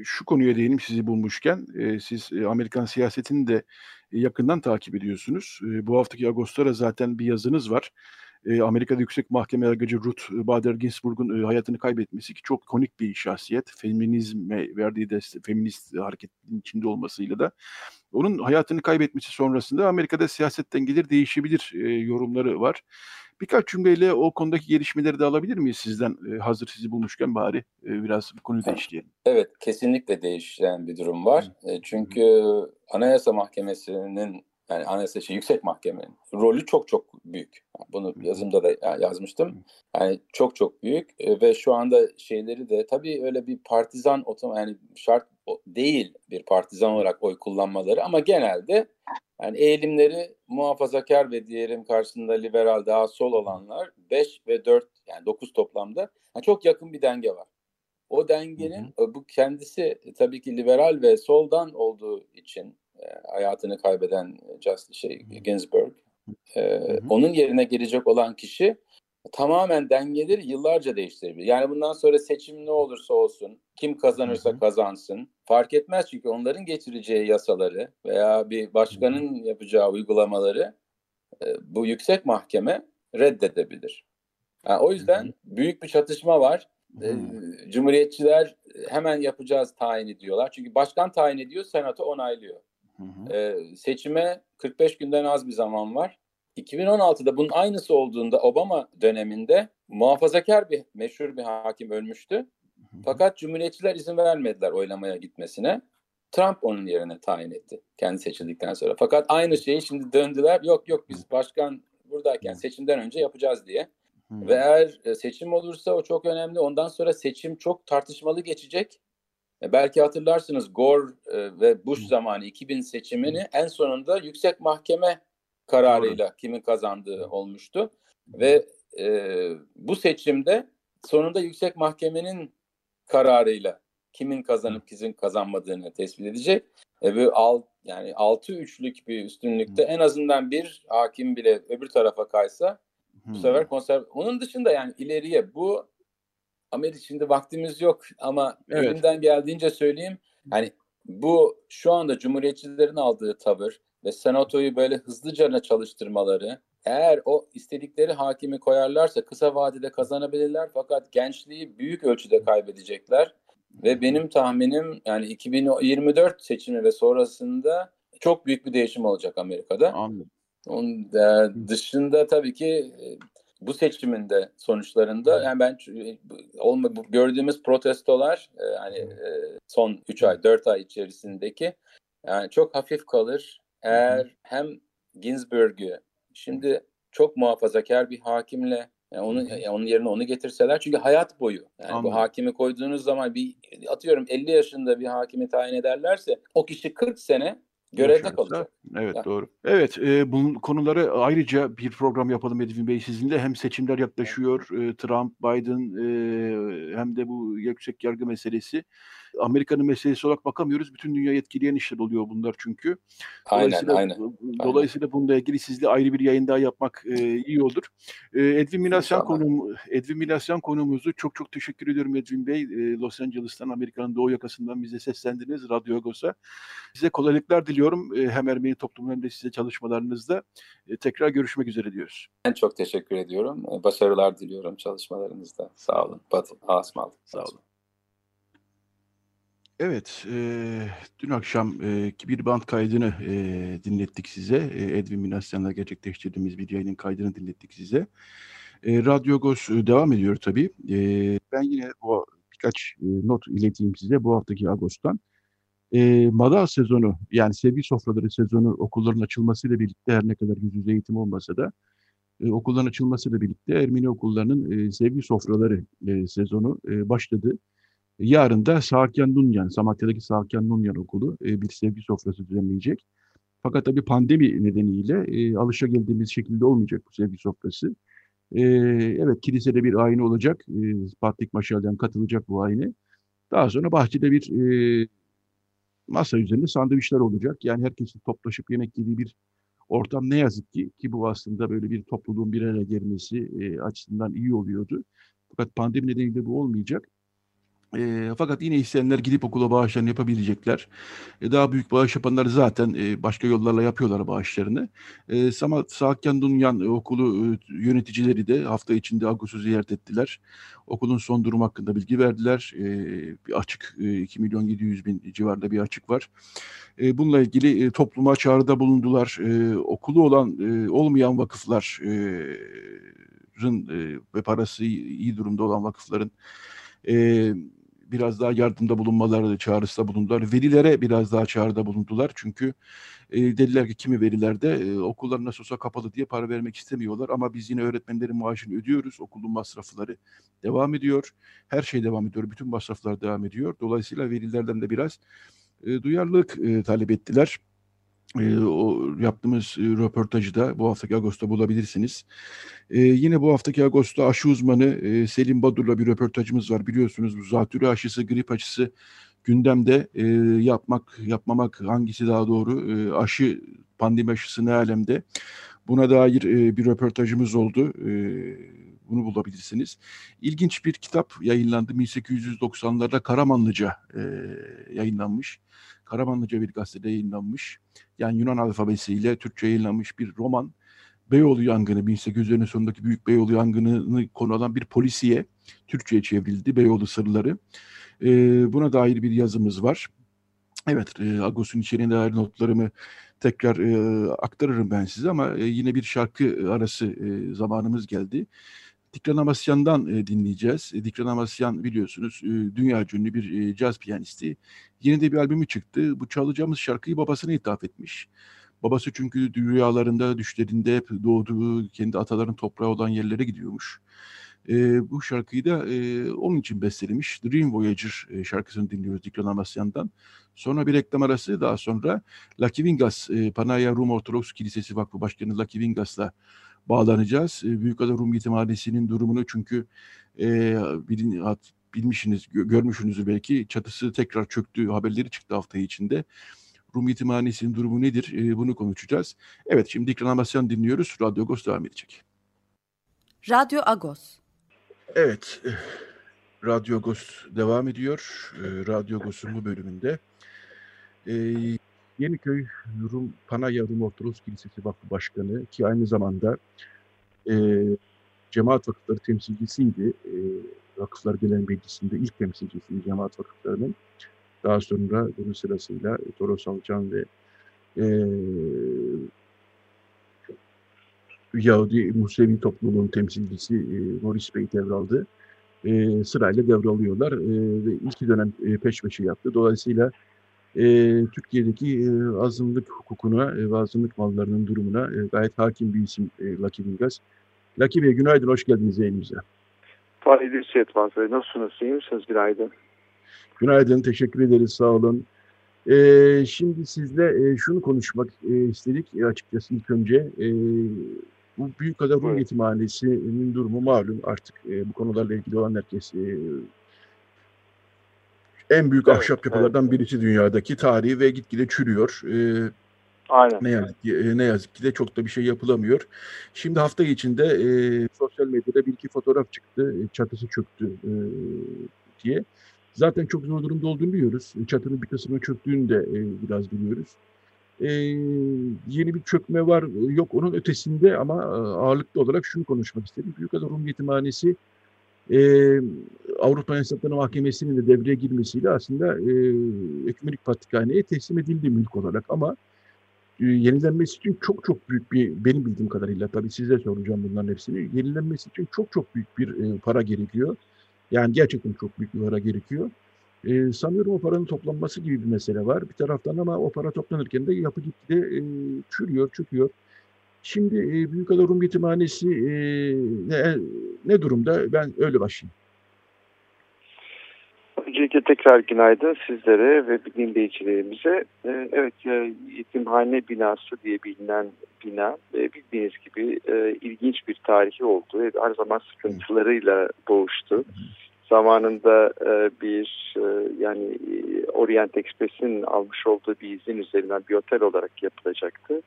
şu konuya değinelim sizi bulmuşken. Siz Amerikan siyasetini de yakından takip ediyorsunuz. Bu haftaki Ağustos'ta zaten bir yazınız var. Amerika'da Yüksek Mahkeme yargıcı Ruth Bader Ginsburg'un hayatını kaybetmesi ki çok konik bir şahsiyet. Feminizme verdiği destek, feminist hareketin içinde olmasıyla da. Onun hayatını kaybetmesi sonrasında Amerika'da siyaset dengeleri değişebilir yorumları var. Birkaç cümleyle o konudaki gelişmeleri de alabilir miyiz sizden? Hazır sizi bulmuşken bari biraz bu konuyu da işleyelim. Evet, kesinlikle değişen bir durum var. Çünkü Anayasa Mahkemesi'nin, yani Anayasa Yüksek Mahkeme'nin rolü çok çok büyük. Bunu yazımda da yazmıştım. Yani çok çok büyük ve şu anda şeyleri de tabii öyle bir partizan yani şart değil bir partizan olarak oy kullanmaları ama genelde yani eğilimleri muhafazakar ve diyelim karşısında liberal daha sol olanlar 5 ve 4 yani 9 toplamda yani çok yakın bir denge var. O dengenin bu kendisi tabii ki liberal ve soldan olduğu için hayatını kaybeden Ginsburg onun yerine gelecek olan kişi tamamen dengeleri yıllarca değiştirebilir. Yani bundan sonra seçim ne olursa olsun, kim kazanırsa kazansın fark etmez çünkü onların getireceği yasaları veya bir başkanın yapacağı uygulamaları bu yüksek mahkeme reddedebilir. Yani o yüzden büyük bir çatışma var. Cumhuriyetçiler hemen yapacağız tayini diyorlar. Çünkü başkan tayin ediyor, senato onaylıyor. Seçime 45 günden az bir zaman var. 2016'da bunun aynısı olduğunda Obama döneminde muhafazakar bir meşhur bir hakim ölmüştü. Fakat cumhuriyetçiler izin vermediler oylamaya gitmesine. Trump onun yerine tayin etti kendi seçildikten sonra. Fakat aynı şeyi şimdi döndüler. Yok yok biz başkan buradayken seçimden önce yapacağız diye. Ve eğer seçim olursa o çok önemli. Ondan sonra seçim çok tartışmalı geçecek. Belki hatırlarsınız Gore ve Bush zamanı 2000 seçimini en sonunda yüksek mahkeme kararıyla kimin kazandığı olmuştu. Ve bu seçimde sonunda yüksek mahkemenin kararıyla kimin kazanıp kimin kazanmadığını tespit edecek. Ve yani 6-3'lük bir üstünlükte en azından bir hakim bile öbür tarafa kaysa bu sefer onun dışında yani ileriye bu şimdi vaktimiz yok ama elimden geldiğince söyleyeyim. Yani bu şu anda cumhuriyetçilerin aldığı tavır ve senatoyu böyle hızlıca çalıştırmaları eğer o istedikleri hakimi koyarlarsa kısa vadede kazanabilirler fakat gençliği büyük ölçüde kaybedecekler ve benim tahminim yani 2024 seçimi ve sonrasında çok büyük bir değişim olacak Amerika'da. Anladım. Onun dışında tabii ki bu seçimin de sonuçlarında yani ben gördüğümüz protestolar yani son 3 ay 4 ay içerisindeki yani çok hafif kalır. Eğer hem Ginsburg'ü şimdi çok muhafazakar bir hakimle yani onun yerine onu getirseler çünkü hayat boyu yani bu hakimi koyduğunuz zaman bir atıyorum 50 yaşında bir hakimi tayin ederlerse o kişi 40 sene görevde kalacak. Evet yani. Doğru. Evet bunun konuları ayrıca bir program yapalım Edvin Bey sizinle. Hem seçimler yaklaşıyor Trump, Biden hem de bu yüksek yargı meselesi. Amerika'nın meselesi olarak bakamıyoruz. Bütün dünyayı etkileyen işler oluyor bunlar çünkü. Dolayısıyla bununla ilgili sizle ayrı bir yayın daha yapmak iyi olur. Edvin Minasyan konuğumuzu çok teşekkür ediyorum Edvin Bey. Los Angeles'tan Amerika'nın doğu yakasından bize seslendiniz Radyo Agos'a. Size kolaylıklar diliyorum. diyorum. Hem Ermeni toplumunun hem de size çalışmalarınızda tekrar görüşmek üzere diyoruz. Ben çok teşekkür ediyorum. Başarılar diliyorum çalışmalarınızda. Sağ olun. Asmalı. Sağ olun. Evet, dün akşamki bir band kaydını dinlettik size. Edvin Minasyan'la gerçekleştirdiğimiz bir yayının kaydını dinlettik size. Radyo Agos devam ediyor tabii. Ben yine o birkaç not ileteyim size bu haftaki Agos'tan. Madal sezonu, yani sevgi sofraları sezonu okulların açılmasıyla birlikte, her ne kadar yüz yüze eğitim olmasa da okulların açılmasıyla birlikte Ermeni okullarının sevgi sofraları sezonu başladı. Yarın da Saakyan Nunyan, Samatya'daki Saakyan Nunyan okulu bir sevgi sofrası düzenleyecek. Fakat tabii pandemi nedeniyle alışageldiğimiz şekilde olmayacak bu sevgi sofrası. Evet, kilisede bir ayini olacak. Patrik Maşal'dan katılacak bu ayini. Daha sonra bahçede bir masa üzerinde sandviçler olacak. Yani herkesin toplaşıp yemek yediği bir ortam ne yazık ki bu aslında böyle bir topluluğun bir araya gelmesi açısından iyi oluyordu. Fakat pandemi nedeniyle bu olmayacak. Fakat yine isteyenler gidip okula bağışlarını yapabilecekler. Daha büyük bağış yapanlar zaten başka yollarla yapıyorlar bağışlarını. Saakyan Dunyan okulu yöneticileri de hafta içinde Agos'u ziyaret ettiler. Okulun son durumu hakkında bilgi verdiler. Bir açık, 2.700.000 civarında bir açık var. Bununla ilgili topluma çağrıda bulundular. Okulu olan, olmayan vakıfların ve parası iyi durumda olan vakıfların biraz daha yardımda bulunmaları çağrısında bulundular. Velilere biraz daha çağrıda bulundular. Çünkü dediler ki kimi velilerde okullar nasıl olsa kapalı diye para vermek istemiyorlar. Ama biz yine öğretmenlerin maaşını ödüyoruz. Okulun masrafları devam ediyor. Her şey devam ediyor. Bütün masraflar devam ediyor. Dolayısıyla velilerden de biraz duyarlılık talep ettiler. O yaptığımız röportajı da bu haftaki Ağustos'ta bulabilirsiniz. Yine bu haftaki Ağustos'ta aşı uzmanı Selim Badur'la bir röportajımız var. Biliyorsunuz bu zatürre aşısı, grip aşısı gündemde. Yapmak, yapmamak hangisi daha doğru? Aşı, pandemi aşısı ne alemde? Buna dair bir röportajımız oldu. Bunu bulabilirsiniz. İlginç bir kitap yayınlandı. 1890'larda Karamanlıca yayınlanmış. Karamanlıca bir gazetede yayınlanmış. Yani Yunan alfabesiyle Türkçe yayınlanmış bir roman. Beyoğlu yangını, 1800'lerin sonundaki büyük Beyoğlu yangınını konu alan bir polisiye Türkçe'ye çevrildi. Beyoğlu sırları. Buna dair bir yazımız var. Evet, Agos'un içeriğine dair notlarımı tekrar aktarırım ben size ama yine bir şarkı arası zamanımız geldi. Dikran Amasyan'dan dinleyeceğiz. Dikran Amasyan biliyorsunuz dünya ünlü bir caz piyanisti. Yeni de bir albümü çıktı. Bu çalacağımız şarkıyı babasına ithaf etmiş. Babası çünkü rüyalarında, düşlerinde hep doğduğu, kendi atalarının toprağı olan yerlere gidiyormuş. Bu şarkıyı da onun için bestelemiş. Dream Voyager şarkısını dinliyoruz Dikran Amasyan'dan. Sonra bir reklam arası, daha sonra Lucky Vinkas, Panayoru Mortholos Kilisesi Vakfı Başkanı Lucky Vinkas'la bağlanacağız. Büyükada Rum Yetimhanesi'nin durumunu çünkü bilmişsiniz, görmüşsünüzdür belki. Çatısı tekrar çöktü, haberleri çıktı hafta içinde. Rum Yetimhanesi'nin durumu nedir? Bunu konuşacağız. Evet, şimdi Dikran Amasyan dinliyoruz. Radyo Agos devam edecek. Radyo Agos. Evet, Radyo Agos devam ediyor. Radyo Agos'un bu bölümünde Yeniköy Rum Panayoru Mortholos Kilisesi Vakfı Başkanı, ki aynı zamanda Cemaat Vakıfları temsilcisiydi. Vakıflar Gelen Meclisi'nde ilk temsilcisiydi Cemaat Vakıfları'nın. Daha sonra bunun sırasıyla Toros Alcan ve Yahudi Musevi topluluğunun temsilcisi Boris Bey devraldı. Sırayla devralıyorlar ve iki dönem peş peşe yaptı. Dolayısıyla Türkiye'deki azınlık hukukuna ve azınlık mallarının durumuna gayet hakim bir isim Lucky Vinkas. Lucky Bey günaydın, hoş geldiniz yayınımıza. Fahri Şetvan Bey, nasılsınız? İyi misiniz? Günaydın. Günaydın, teşekkür ederiz, sağ olun. Şimdi sizle şunu konuşmak istedik açıkçası ilk önce. Bu Büyükada Rum Yetimhanesi'nin durumu malum artık, bu konularla ilgili olan herkes en büyük ahşap yapılardan birisi dünyadaki, tarihi ve gitgide çürüyor. Aynen. Ne yazık ki de çok da bir şey yapılamıyor. Şimdi hafta içinde sosyal medyada bir iki fotoğraf çıktı, çatısı çöktü diye. Zaten çok zor durumda olduğunu biliyoruz. Çatının bir kısmının çöktüğünü de biraz biliyoruz. Yeni bir çökme var, yok onun ötesinde, ama ağırlıklı olarak şunu konuşmak istedim. Büyükada Rum Yetimhanesi Avrupa İnsanları Mahkemesi'nin de devreye girmesiyle aslında Ekümenik Patrikhane'ye teslim edildi mülk olarak, ama yenilenmesi için çok büyük bir, benim bildiğim kadarıyla, tabii size soracağım bunların hepsini, yenilenmesi için çok büyük bir para gerekiyor. Yani gerçekten çok büyük bir para gerekiyor. Sanıyorum o paranın toplanması gibi bir mesele var bir taraftan, ama o para toplanırken de yapı gitgide çürüyor. Şimdi Büyükada Rum Yetimhanesi ne durumda? Ben öyle başlayayım. Öncelikle tekrar günaydın sizlere ve dinleyicilerimize. Evet, yetimhane binası diye bilinen bina bildiğiniz gibi ilginç bir tarihi oldu ve her zaman sıkıntılarıyla boğuştu. Zamanında bir yani Orient Express'in almış olduğu bir izin üzerinden bir otel olarak yapılacaktı.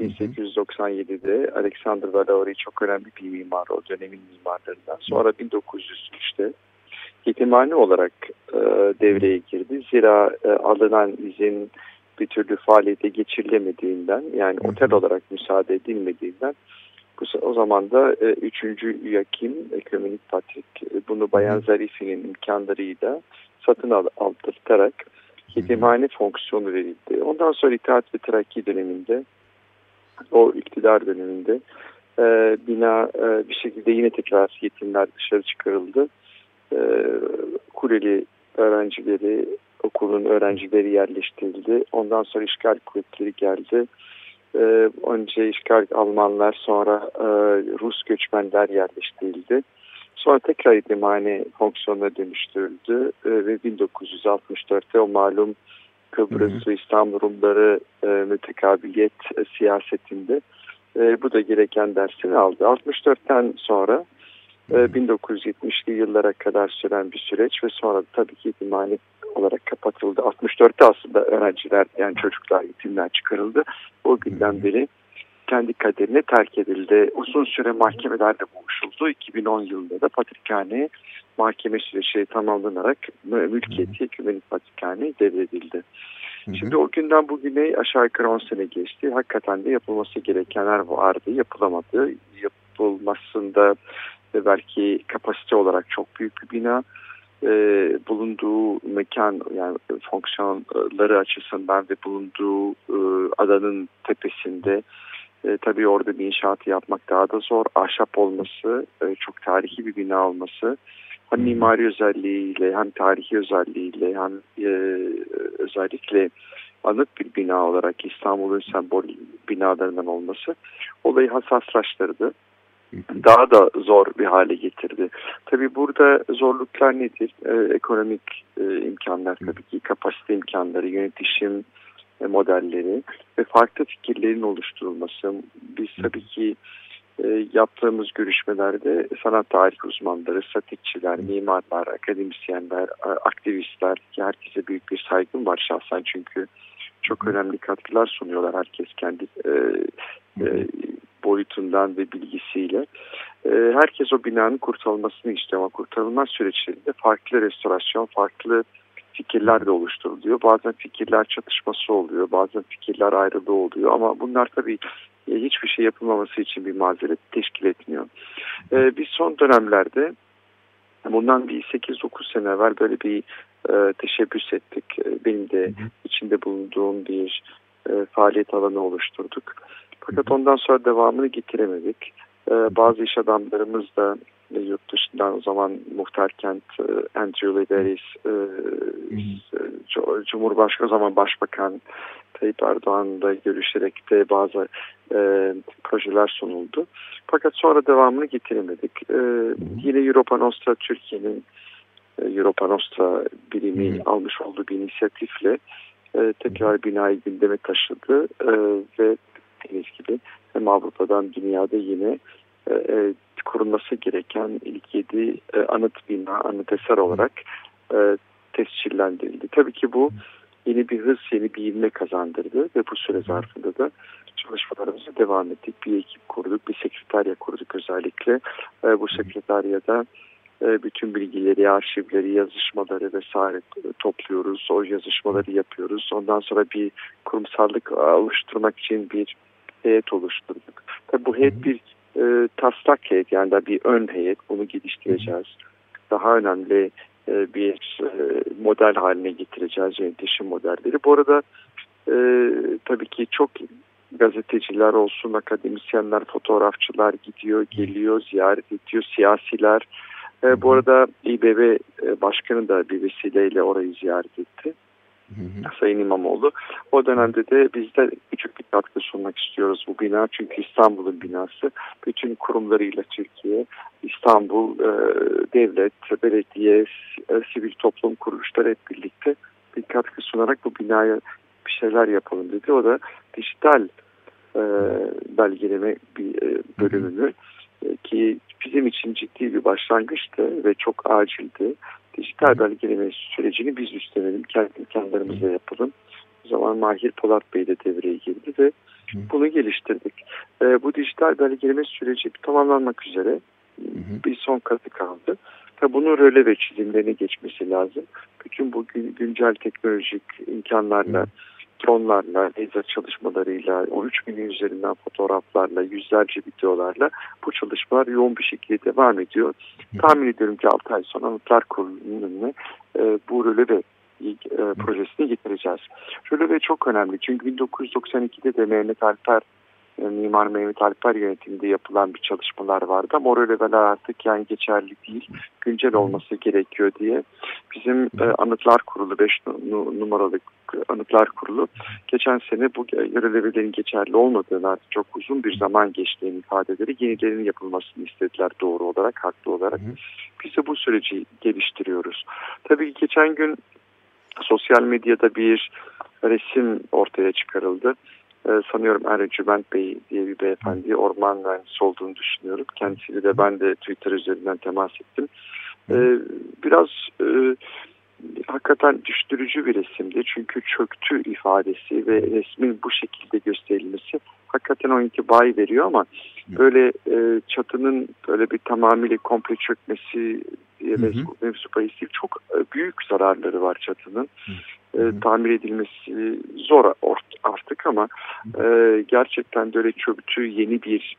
1897'de Alexander Valauri çok önemli bir mimar, o dönemin mimarlarından. Sonra 1903'te yetimhane olarak devreye girdi. Zira alınan izin bir türlü faaliyete geçirilemediğinden, yani otel olarak müsaade edilmediğinden, o zaman da 3. Yakim, Ekümenik Patrik, bunu Bayan Zarifi'nin imkanlarıyla satın aldırtarak yetimhane fonksiyonu verildi. Ondan sonra İttihat ve Terakki döneminde, o iktidar döneminde bina bir şekilde yine tekrar yetimler dışarı çıkarıldı. Kuleli öğrencileri, okulun öğrencileri yerleştirildi. Ondan sonra işgal kuvvetleri geldi. Önce işgal Almanlar, sonra Rus göçmenler yerleştirildi. Sonra tekrar yetimhane fonksiyonuna dönüştürüldü ve 1964'te o malum Kıbrıs ve İstanbul Rumları mütekabiliyet siyasetinde bu da gereken dersini aldı. 64'ten sonra 1970'li yıllara kadar süren bir süreç ve sonra tabii ki yetimhane olarak kapatıldı. 64'te aslında öğrenciler, yani çocuklar yetimden çıkarıldı. O günden beri kendi kaderine terk edildi. Uzun süre mahkemelerle boğuşuldu. 2010 yılında da Patrikhane mahkeme süreci tamamlanarak mülkiyeti Ekümenik Patrikhane'ye devredildi. Şimdi o günden bugüne aşağı yukarı 10 sene geçti. Hakikaten de yapılması gerekenler vardı, yapılamadı. Yapılmasında belki kapasite olarak çok büyük bir bina. Bulunduğu mekan, yani fonksiyonları açısından ve bulunduğu adanın tepesinde, tabii orada bir inşaatı yapmak daha da zor. Ahşap olması, çok tarihi bir bina olması, hem mimari özelliğiyle hem tarihi özelliğiyle hem özellikle anıt bir bina olarak İstanbul'un sembol binalarından olması olayı hassaslaştırdı. Daha da zor bir hale getirdi. Tabii burada zorluklar nedir? Ekonomik imkanlar, tabii ki kapasite imkanları, yönetişim modelleri ve farklı fikirlerin oluşturulması. Biz tabii ki yaptığımız görüşmelerde sanat tarih uzmanları, statikçiler, mimarlar, akademisyenler, aktivistler, herkese büyük bir saygım var şahsen, çünkü çok önemli katkılar sunuyorlar, herkes kendi boyutundan ve bilgisiyle. Herkes o binanın kurtarılmasını istiyor, ama kurtarılma süreçlerinde farklı restorasyon, farklı fikirler de oluşturuluyor. Bazen fikirler çatışması oluyor, bazen fikirler ayrılığı oluyor, ama bunlar tabii hiçbir şey yapılmaması için bir mazeret teşkil etmiyor. Biz son dönemlerde, bundan bir 8-9 sene evvel böyle bir teşebbüs ettik. Benim de içinde bulunduğum bir faaliyet alanı oluşturduk. Fakat ondan sonra devamını getiremedik. Bazı iş adamlarımız da yurt dışından, o zaman muhtar kent Andrew Leveris, Cumhurbaşkanı, o zaman Başbakan Tayyip Erdoğan'la görüşerek de bazı projeler sunuldu. Fakat sonra devamını getiremedik. Yine Europa Nostra, Türkiye'nin Europa Nostra birimi almış olduğu bir inisiyatifle tekrar binayı gündeme taşıdı ve deniz gibi hem Avrupa'dan, dünyada yine kurulması gereken ilk 7 anıt bina, anıt eser olarak tescillendirildi. Tabii ki bu yeni bir hız, yeni bir ivme kazandırdı ve bu süre zarfında da çalışmalarımıza devam ettik. Bir ekip kurduk, bir sekreterya kurduk özellikle. Bu sekreteryada bütün bilgileri, arşivleri, yazışmaları vesaire topluyoruz. O yazışmaları yapıyoruz. Ondan sonra bir kurumsallık oluşturmak için bir heyet oluşturduk. Tabii bu heyet bir taslak heyet, yani da bir ön heyet. Bunu geliştireceğiz. Daha önemli bir model haline getireceğiz yönetişim modelleri. Bu arada tabii ki çok gazeteciler olsun, akademisyenler, fotoğrafçılar gidiyor, geliyor, ziyaret ediyor, siyasiler. Bu arada İBB Başkanı da bir vesileyle orayı ziyaret etti. Sayın İmamoğlu. O dönemde de biz de küçük bir katkı sunmak istiyoruz bu bina. Çünkü İstanbul'un binası. Bütün kurumlarıyla Türkiye, İstanbul, devlet, belediye, sivil toplum kuruluşları hep birlikte bir katkı sunarak bu binaya bir şeyler yapalım dedi. O da dijital belgeleme bir bölümünü ki bizim için ciddi bir başlangıçtı ve çok acildi. Dijital belgeleme sürecini biz üstlenelim, kendilerimize yapalım. O zaman Mahir Polat Bey de devreye girdi ve bunu geliştirdik. Bu dijital belgeleme süreci tamamlanmak üzere bir son katı kaldı. Tabii bunun röle ve çizimlerine geçmesi lazım. Bütün bu güncel teknolojik imkanlarla, dronlarla, laser çalışmalarıyla, 13.000'in üzerinden fotoğraflarla, yüzlerce videolarla bu çalışmalar yoğun bir şekilde devam ediyor. Tahmin ediyorum ki 6 ay sonra Anıtlar Kurulu'nun önüne bu röleve projesini getireceğiz. Röleve çok önemli çünkü 1992'de de Mimar Mehmet Alper yönetiminde yapılan bir çalışmalar vardı ama o röleveler artık yani geçerli değil, güncel olması gerekiyor diye bizim Anıtlar Kurulu 5 numaralı Anıtlar Kurulu geçen sene bu rölevelerin geçerli olmadığını, artık çok uzun bir zaman geçtiğini ifade ederek yenilerinin yapılmasını istediler, doğru olarak, haklı olarak. Biz de bu süreci geliştiriyoruz. Tabii geçen gün sosyal medyada bir resim ortaya çıkarıldı. Sanıyorum Eren Cüment Bey diye bir beyefendi, orman mühendisi olduğunu düşünüyorum. Kendisiyle de ben de Twitter üzerinden temas ettim. Biraz hakikaten düştürücü bir resimdi. Çünkü çöktü ifadesi ve resmin bu şekilde gösterilmesi hakikaten o intibayı veriyor ama böyle çatının böyle bir tamamıyla komple çökmesi mevzu bahis değil. Çok büyük zararları var çatının. Tamir edilmesi zor artık ama gerçekten de öyle çöktüğü yeni bir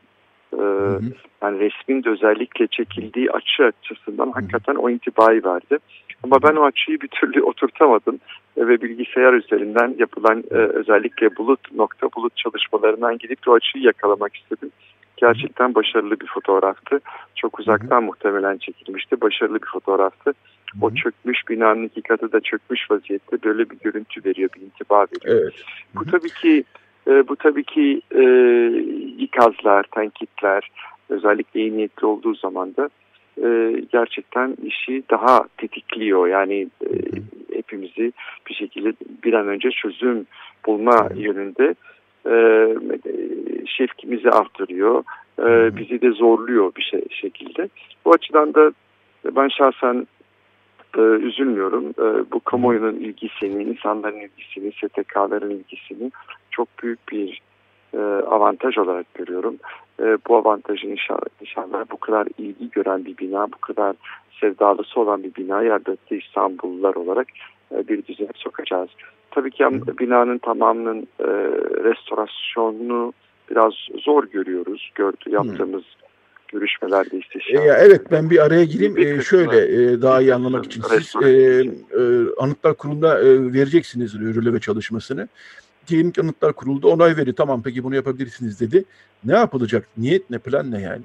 yani resmin de özellikle çekildiği açı açısından hakikaten o intibayı verdi. Ama ben o açıyı bir türlü oturtamadım ve bilgisayar üzerinden yapılan özellikle bulut çalışmalarından gidip de o açıyı yakalamak istedim. Gerçekten başarılı bir fotoğraftı. Çok uzaktan muhtemelen çekilmişti. Başarılı bir fotoğraftı. O çökmüş binanın iki katı da çökmüş vaziyette böyle bir görüntü veriyor, bir intiba veriyor. Evet. Bu tabii ki ikazlar, tenkitler özellikle iyi niyetli olduğu zaman da gerçekten işi daha tetikliyor. Yani hepimizi bir şekilde bir an önce çözüm bulma yönünde şefkimizi artırıyor, bizi de zorluyor bir şekilde. Bu açıdan da ben şahsen üzülmüyorum. Bu kamuoyunun ilgisini, insanların ilgisini, STK'ların ilgisini çok büyük bir avantaj olarak görüyorum. Bu avantajı inşallah bu kadar ilgi gören bir bina, bu kadar sevdalısı olan bir binayı elbette İstanbullular olarak bir düzene sokacağız. Tabii ki binanın tamamının restorasyonunu biraz zor görüyoruz. Yaptığımız görüşmelerde istişare. Evet, ben bir araya gireyim. Şöyle daha iyi anlamak için. Siz Anıtlar Kurulu'nda vereceksiniz röleve çalışmasını. Diyelim ki Anıtlar Kurulu'da onay verir. Tamam, peki bunu yapabilirsiniz dedi. Ne yapılacak? Niyet ne? Plan ne yani?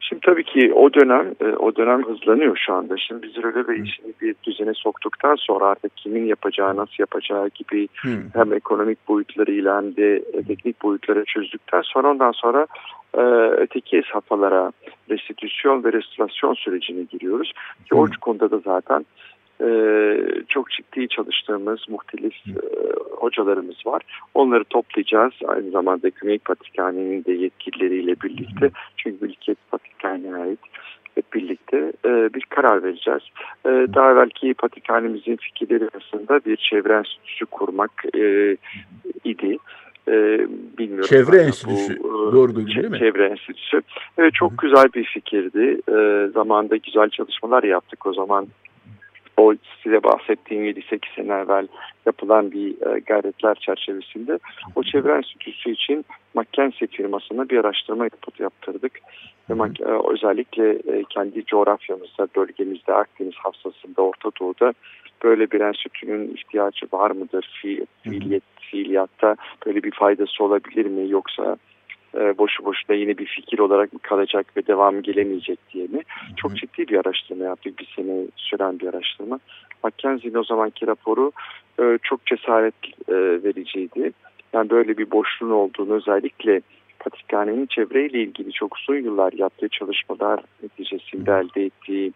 Şimdi tabii ki o dönem hızlanıyor şu anda. Şimdi biz röleve işini bir düzene soktuktan sonra artık kimin yapacağı, nasıl yapacağı gibi hem ekonomik boyutlarıyla hem de teknik boyutları çözdükten sonra ondan sonra öteki safhalara restitüsyon ve restorasyon sürecine giriyoruz. Ki o konuda da zaten çok ciddi çalıştığımız muhtelif hocalarımız var. Onları toplayacağız. Aynı zamanda Güneyk Patrikhane'nin de yetkilileriyle birlikte. Çünkü ülke Patrikhane'ye ait. Hep birlikte bir karar vereceğiz. Daha belki Patrikhane'mizin fikirleri arasında bir çevre enstitüsü kurmak idi. bilmiyorum. Çevre Enstitüsü. Doğru duydun değil mi? Çevre Enstitüsü. Evet, çok güzel bir fikirdi. Zamanında güzel çalışmalar yaptık o zaman. O size bahsettiğim 7-8 sene evvel yapılan bir gayretler çerçevesinde o çevre enstitüsü için McKinsey firmasına bir araştırma yaptırdık. Ve özellikle kendi coğrafyamızda, bölgemizde, Akdeniz havzasında, Orta Doğu'da böyle bir enstitünün ihtiyacı var mıdır? Fiiliyatta böyle bir faydası olabilir mi? Yoksa boşu boşuna yine bir fikir olarak mı kalacak ve devam gelemeyecek diye mi? Çok ciddi bir araştırma yaptık. Bir sene süren bir araştırma. McKinsey'nin o zamanki raporu çok cesaret vericiydi. Yani böyle bir boşluğun olduğunu, özellikle Patrikhane'nin çevreyle ilgili çok uzun yıllar yaptığı çalışmalar neticesinde elde ettiği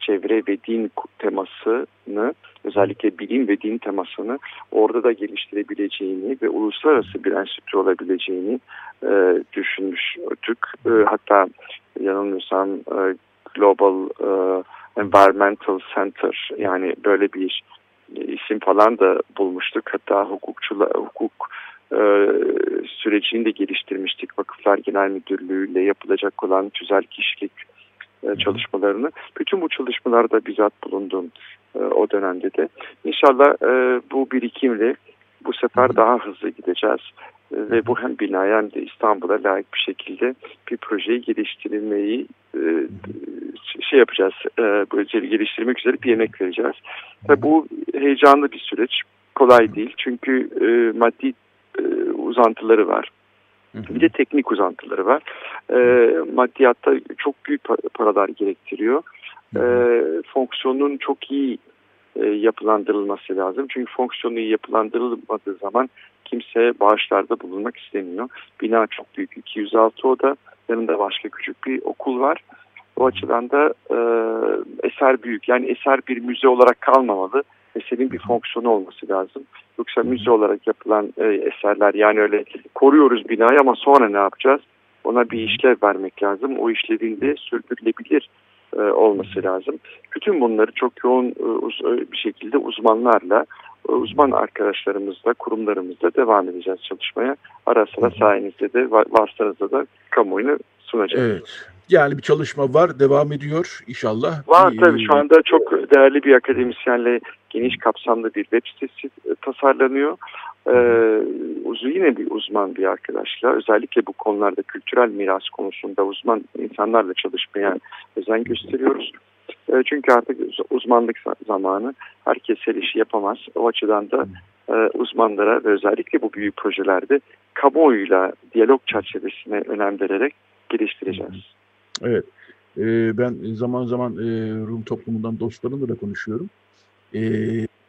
çevre ve din temasını, özellikle bilim ve din temasını orada da geliştirebileceğini ve uluslararası bir enstitü olabileceğini düşünmüştük. Hatta yanılmıyorsam Global Environmental Center, yani böyle bir isim falan da bulmuştuk. Hatta hukuk sürecini de geliştirmiştik. Vakıflar Genel Müdürlüğü ile yapılacak olan tüzel kişilik çalışmalarını. Bütün bu çalışmalarda bizzat bulundum o dönemde de. İnşallah bu birikimle bu sefer daha hızlı gideceğiz. Ve bu hem binaya hem de İstanbul'a layık bir şekilde bir projeyi geliştirmeyi yapacağız. Böylece geliştirmek üzere bir yemek vereceğiz. Ve bu heyecanlı bir süreç. Kolay değil. Çünkü maddi uzantıları var. Bir de teknik uzantıları var. Maddiyatta çok büyük paralar gerektiriyor. Fonksiyonun çok iyi yapılandırılması lazım. Çünkü fonksiyonu iyi yapılandırılmadığı zaman kimse bağışlarda bulunmak istemiyor. Bina çok büyük. 206 oda. Yanında başka küçük bir okul var. O açıdan da eser büyük. Yani eser bir müze olarak kalmamalı. Eserin bir fonksiyonu olması lazım. Yoksa müze olarak yapılan eserler, yani öyle koruyoruz binayı ama sonra ne yapacağız? Ona bir işlev vermek lazım. O işlevin de sürdürülebilir olması lazım. Bütün bunları çok yoğun bir şekilde uzmanlarla, uzman arkadaşlarımızla, kurumlarımızla devam edeceğiz çalışmaya. Ara sıra sayenizde de, vasıtanızda da kamuoyunu sunacağız. Evet. Yani bir çalışma var, devam ediyor inşallah. Var tabii, şu anda çok değerli bir akademisyenle geniş kapsamlı bir web sitesi tasarlanıyor. Yine bir uzman bir arkadaşla, özellikle bu konularda, kültürel miras konusunda uzman insanlarla çalışmaya özen gösteriyoruz. Çünkü artık uzmanlık zamanı, herkes her işi yapamaz. O açıdan da uzmanlara ve özellikle bu büyük projelerde kamuoyuyla diyalog çerçevesine önem vererek geliştireceğiz. Evet, ben zaman zaman Rum toplumundan dostlarımla da konuşuyorum.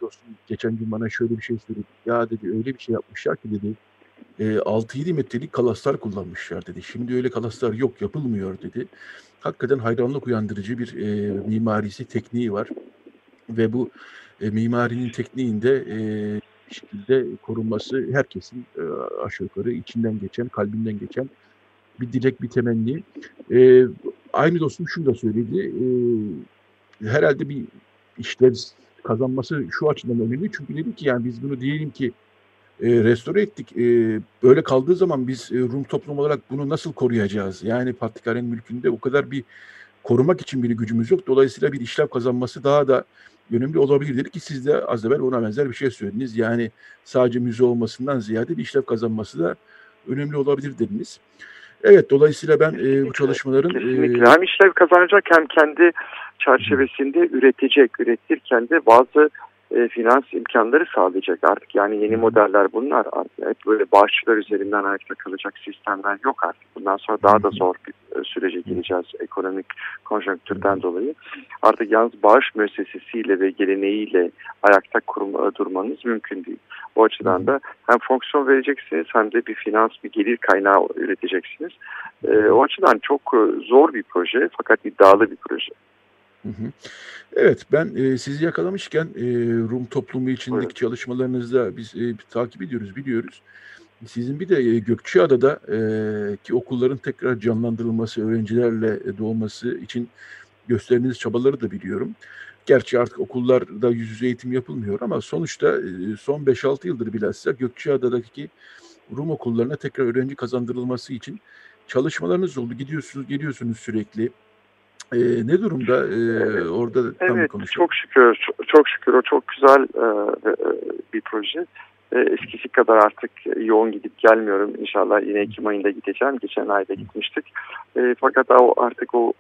Dostum geçen gün bana şöyle bir şey söyledi. Ya dedi, öyle bir şey yapmışlar ki dedi, 6-7 metrelik kalaslar kullanmışlar dedi. Şimdi öyle kalaslar yok, yapılmıyor dedi. Hakikaten hayranlık uyandırıcı bir mimarisi, tekniği var. Ve bu mimarinin tekniğinde bir şekilde korunması herkesin aşağı yukarı içinden geçen, kalbinden geçen bir dilek, bir temenni. Aynı dostum şunu da söyledi. Herhalde bir işlev kazanması şu açıdan önemli. Çünkü dedi ki, yani biz bunu diyelim ki restore ettik. Böyle kaldığı zaman biz Rum toplum olarak bunu nasıl koruyacağız? Yani Patrikhane'nin mülkünde o kadar bir korumak için bir gücümüz yok. Dolayısıyla bir işlev kazanması daha da önemli olabilir dedi ki, siz de az evvel ona benzer bir şey söylediniz. Yani sadece müze olmasından ziyade bir işlev kazanması da önemli olabilir dediniz. Evet, dolayısıyla ben bu çalışmaların... Kesinlikle. Hem işlev kazanacak, hem kendi çerçevesinde üretecek. Üretirken de bazı finans imkanları sağlayacak artık. Yani yeni modeller bunlar. Artık böyle bağışçılar üzerinden ayakta kalacak sistemler yok artık. Bundan sonra daha da zor bir sürece gireceğiz ekonomik konjonktürden dolayı. Artık yalnız bağış müessesesiyle ve geleneğiyle ayakta durmanız mümkün değil. O açıdan da hem fonksiyon vereceksiniz, hem de bir finans, bir gelir kaynağı üreteceksiniz. O açıdan çok zor bir proje, fakat iddialı bir proje. Evet, ben sizi yakalamışken Rum toplumu içindeki çalışmalarınızda biz takip ediyoruz, biliyoruz. Sizin bir de Gökçeada'da ki okulların tekrar canlandırılması, öğrencilerle doğması için gösterdiğiniz çabaları da biliyorum. Gerçi artık okullarda yüz yüze eğitim yapılmıyor ama sonuçta son 5-6 yıldır bilhassa Gökçeada'daki Rum okullarına tekrar öğrenci kazandırılması için çalışmalarınız oldu. Gidiyorsunuz, geliyorsunuz sürekli. Ne durumda orada tam konuşalım. Çok şükür o çok güzel bir proje. Eskisi kadar artık yoğun gidip gelmiyorum. İnşallah yine Ekim ayında gideceğim. Geçen ayda gitmiştik. Fakat artık o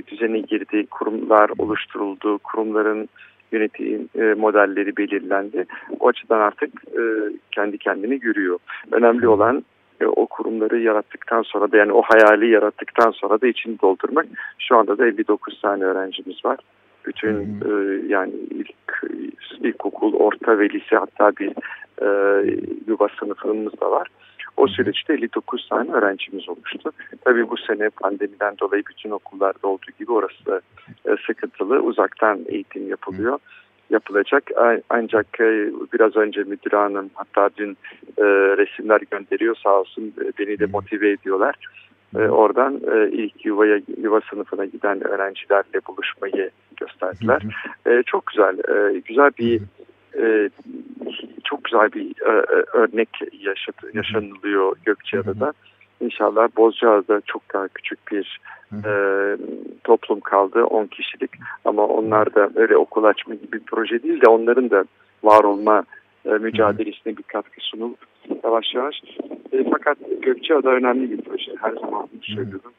düzene girdi. Kurumlar oluşturuldu. Kurumların yönetim modelleri belirlendi. O açıdan artık kendi kendini görüyor. Önemli olan o kurumları yarattıktan sonra da, yani o hayali yarattıktan sonra da içini doldurmak. Şu anda da 59 tane öğrencimiz var. Bütün yani ilkokul, orta ve lise, hatta bir yuva sınıfımız da var. O süreçte 59 tane öğrencimiz olmuştu. Tabii bu sene pandemiden dolayı bütün okullarda olduğu gibi orası da sıkıntılı. Uzaktan eğitim yapılacak. Ancak biraz önce müdür hanım, hatta dün resimler gönderiyor sağ olsun, beni de motive ediyorlar. Oradan ilk yuva sınıfına giden öğrencilerle buluşmayı gösterdiler. Çok güzel, çok güzel bir örnek yaşanılıyor Gökçeada'da. İnşallah Bozcaada'da çok daha küçük bir toplum kaldı, 10 kişilik. Ama onlar da öyle okul açma gibi bir proje değil de onların da var olma mücadelesine bir katkı sunulup yavaş yavaş. Fakat Gökçeada önemli bir proje. Her zaman söylüyorum.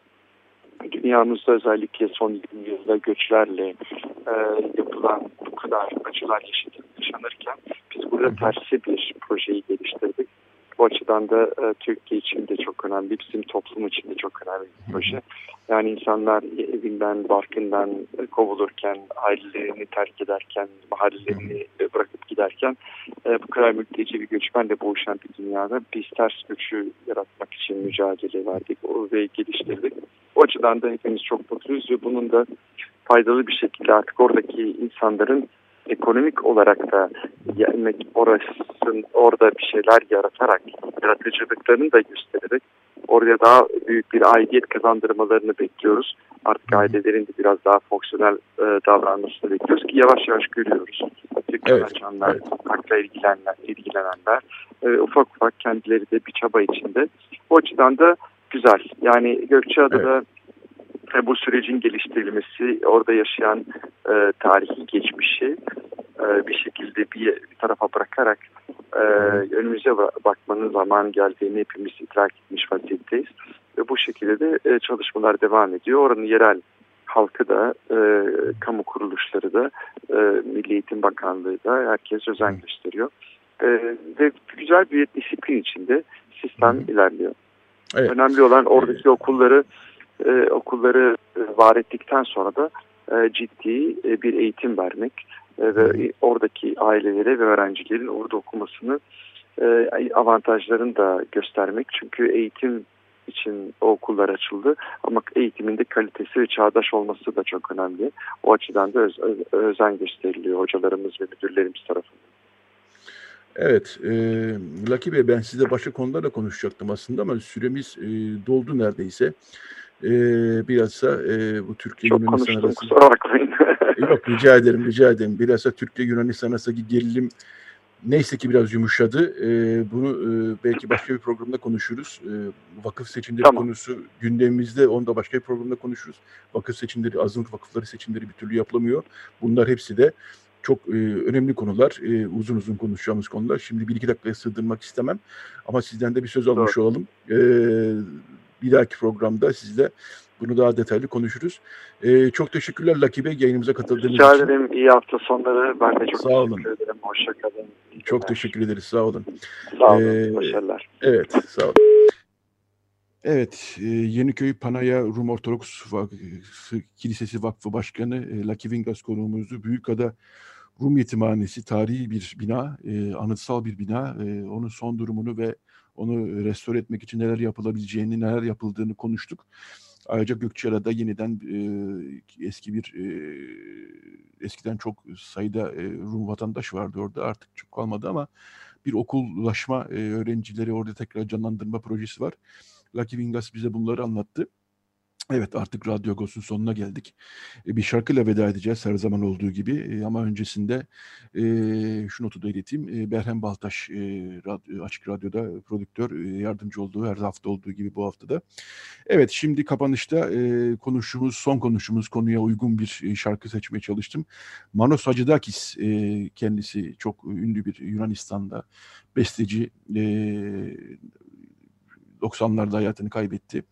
Dünyamızda özellikle son 20 yılda göçlerle yapılan bu kadar acılar yaşanırken biz burada tersi bir projeyi geliştirdik. Bu açıdan da Türkiye için de çok önemli, bizim toplum için de çok önemli bir proje. Yani insanlar evinden, barkından kovulurken, ailelerini terk ederken, mahallelerini bırakıp giderken bu kadar mülteci bir göçmenle boğuşan bir dünyada biz ters göçü yaratmak için mücadele verdik ve geliştirdik. O açıdan da hepimiz çok mutluyuz ve bunun da faydalı bir şekilde artık oradaki insanların ekonomik olarak da orada bir şeyler yaratarak, yaratıcılıklarını da göstererek oraya daha büyük bir aidiyet kazandırmalarını bekliyoruz. Artık ailelerin de biraz daha fonksiyonel davranmasını bekliyoruz ki yavaş yavaş görüyoruz. Dükkan açanlar, sokakla ilgilenenler ufak ufak kendileri de bir çaba içinde. O açıdan da güzel. Yani Gökçeada'da bu sürecin geliştirilmesi, orada yaşayan tarihi geçmişi bir şekilde bir tarafa bırakarak önümüze bakmanın zaman geldiğini hepimiz idrak etmiş vaziyetteyiz. Ve bu şekilde de çalışmalar devam ediyor. Oranın yerel halkı da, kamu kuruluşları da, Milli Eğitim Bakanlığı da herkes özen gösteriyor. Ve güzel bir disiplin içinde sistem ilerliyor. Evet. Önemli olan oradaki okulları var ettikten sonra da ciddi bir eğitim vermek ve oradaki ailelere ve öğrencilerin orada okumasını avantajlarını da göstermek. Çünkü eğitim için o okullar açıldı ama eğitimin de kalitesi ve çağdaş olması da çok önemli. O açıdan da özen gösteriliyor hocalarımız ve müdürlerimiz tarafından. Evet, Lucky Bey, ben size başka konularla konuşacaktım aslında ama süremiz doldu neredeyse. Bilhassa bu Türkiye Yunanistan arası. Yok, rica ederim. Bilhassa Türkiye Yunanistan arasındaki gerilim neyse ki biraz yumuşadı. Bunu belki başka bir programda konuşuruz. Vakıf seçimleri konusu gündemimizde, onu da başka bir programda konuşuruz. Vakıf seçimleri, azınlık vakıfları seçimleri bir türlü yapılamıyor. Bunlar hepsi de çok önemli konular, uzun uzun konuşacağımız konular. Şimdi 1-2 dakikaya sığdırmak istemem ama sizden de bir söz almış olalım. Bir dahaki programda sizle bunu daha detaylı konuşuruz. Çok teşekkürler Lucky Bey, yayınımıza katıldığınız için. Rica ederim, iyi hafta sonları. Ben de çok teşekkür ederim. Hoşçakalın. Çok teşekkür ederiz, sağ olun. Sağ olun, başarılar. Evet, sağ olun. Evet, Yeniköy Panayoru Mortholos Kilisesi Vakfı Başkanı Lucky Vinkas konuğumuzdu. Büyükada Rum Yetimhanesi, tarihi bir bina, anıtsal bir bina. Onun son durumunu ve onu restore etmek için neler yapılabileceğini, neler yapıldığını konuştuk. Ayrıca Gökçeada'da yeniden eskiden çok sayıda Rum vatandaş vardı orada. Artık çok kalmadı ama bir okullaşma, öğrencileri orada tekrar canlandırma projesi var. Lucky Vinkas bize bunları anlattı. Evet, artık Radyo Agos'un sonuna geldik. Bir şarkıyla veda edeceğiz her zaman olduğu gibi. Ama öncesinde şu notu da ileteyim. Berhem Baltaş, Açık Radyo'da prodüktör, yardımcı olduğu her hafta olduğu gibi bu haftada. Evet, şimdi kapanışta son konuşumuz konuya uygun bir şarkı seçmeye çalıştım. Manos Hacıdakis, kendisi çok ünlü bir Yunanistan'da besteci, 90'larda hayatını kaybetti.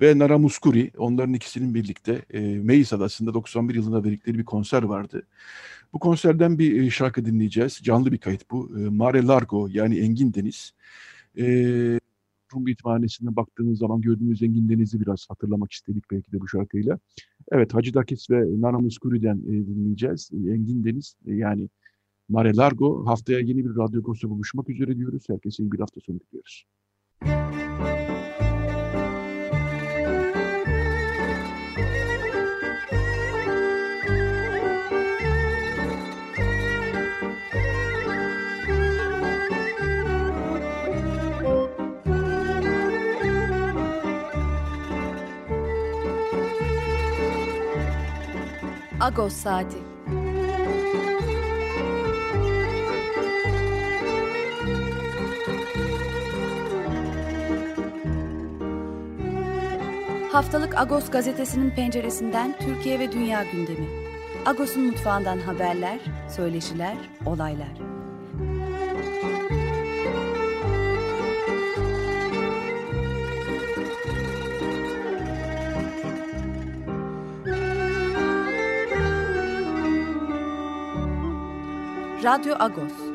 Ve Nana Mouskouri, onların ikisinin birlikte Meis Adası'nda 91 yılında verdikleri bir konser vardı. Bu konserden bir şarkı dinleyeceğiz. Canlı bir kayıt bu. Mare Largo, yani Engin Deniz. Rum Yetimhanesi'ne baktığınız zaman gördüğünüz Engin Deniz'i biraz hatırlamak istedik belki de bu şarkıyla. Evet, Hacıdakis ve Nana Mouskouri'den dinleyeceğiz. Engin Deniz, yani Mare Largo. Haftaya yeni bir Radyo Agos'ta buluşmak üzere diyoruz. Herkese iyi bir hafta sonu diliyoruz. Agos Saati. Haftalık Agos gazetesinin penceresinden Türkiye ve dünya gündemi. Agos'un mutfağından haberler, söyleşiler, olaylar. Radyo Agos.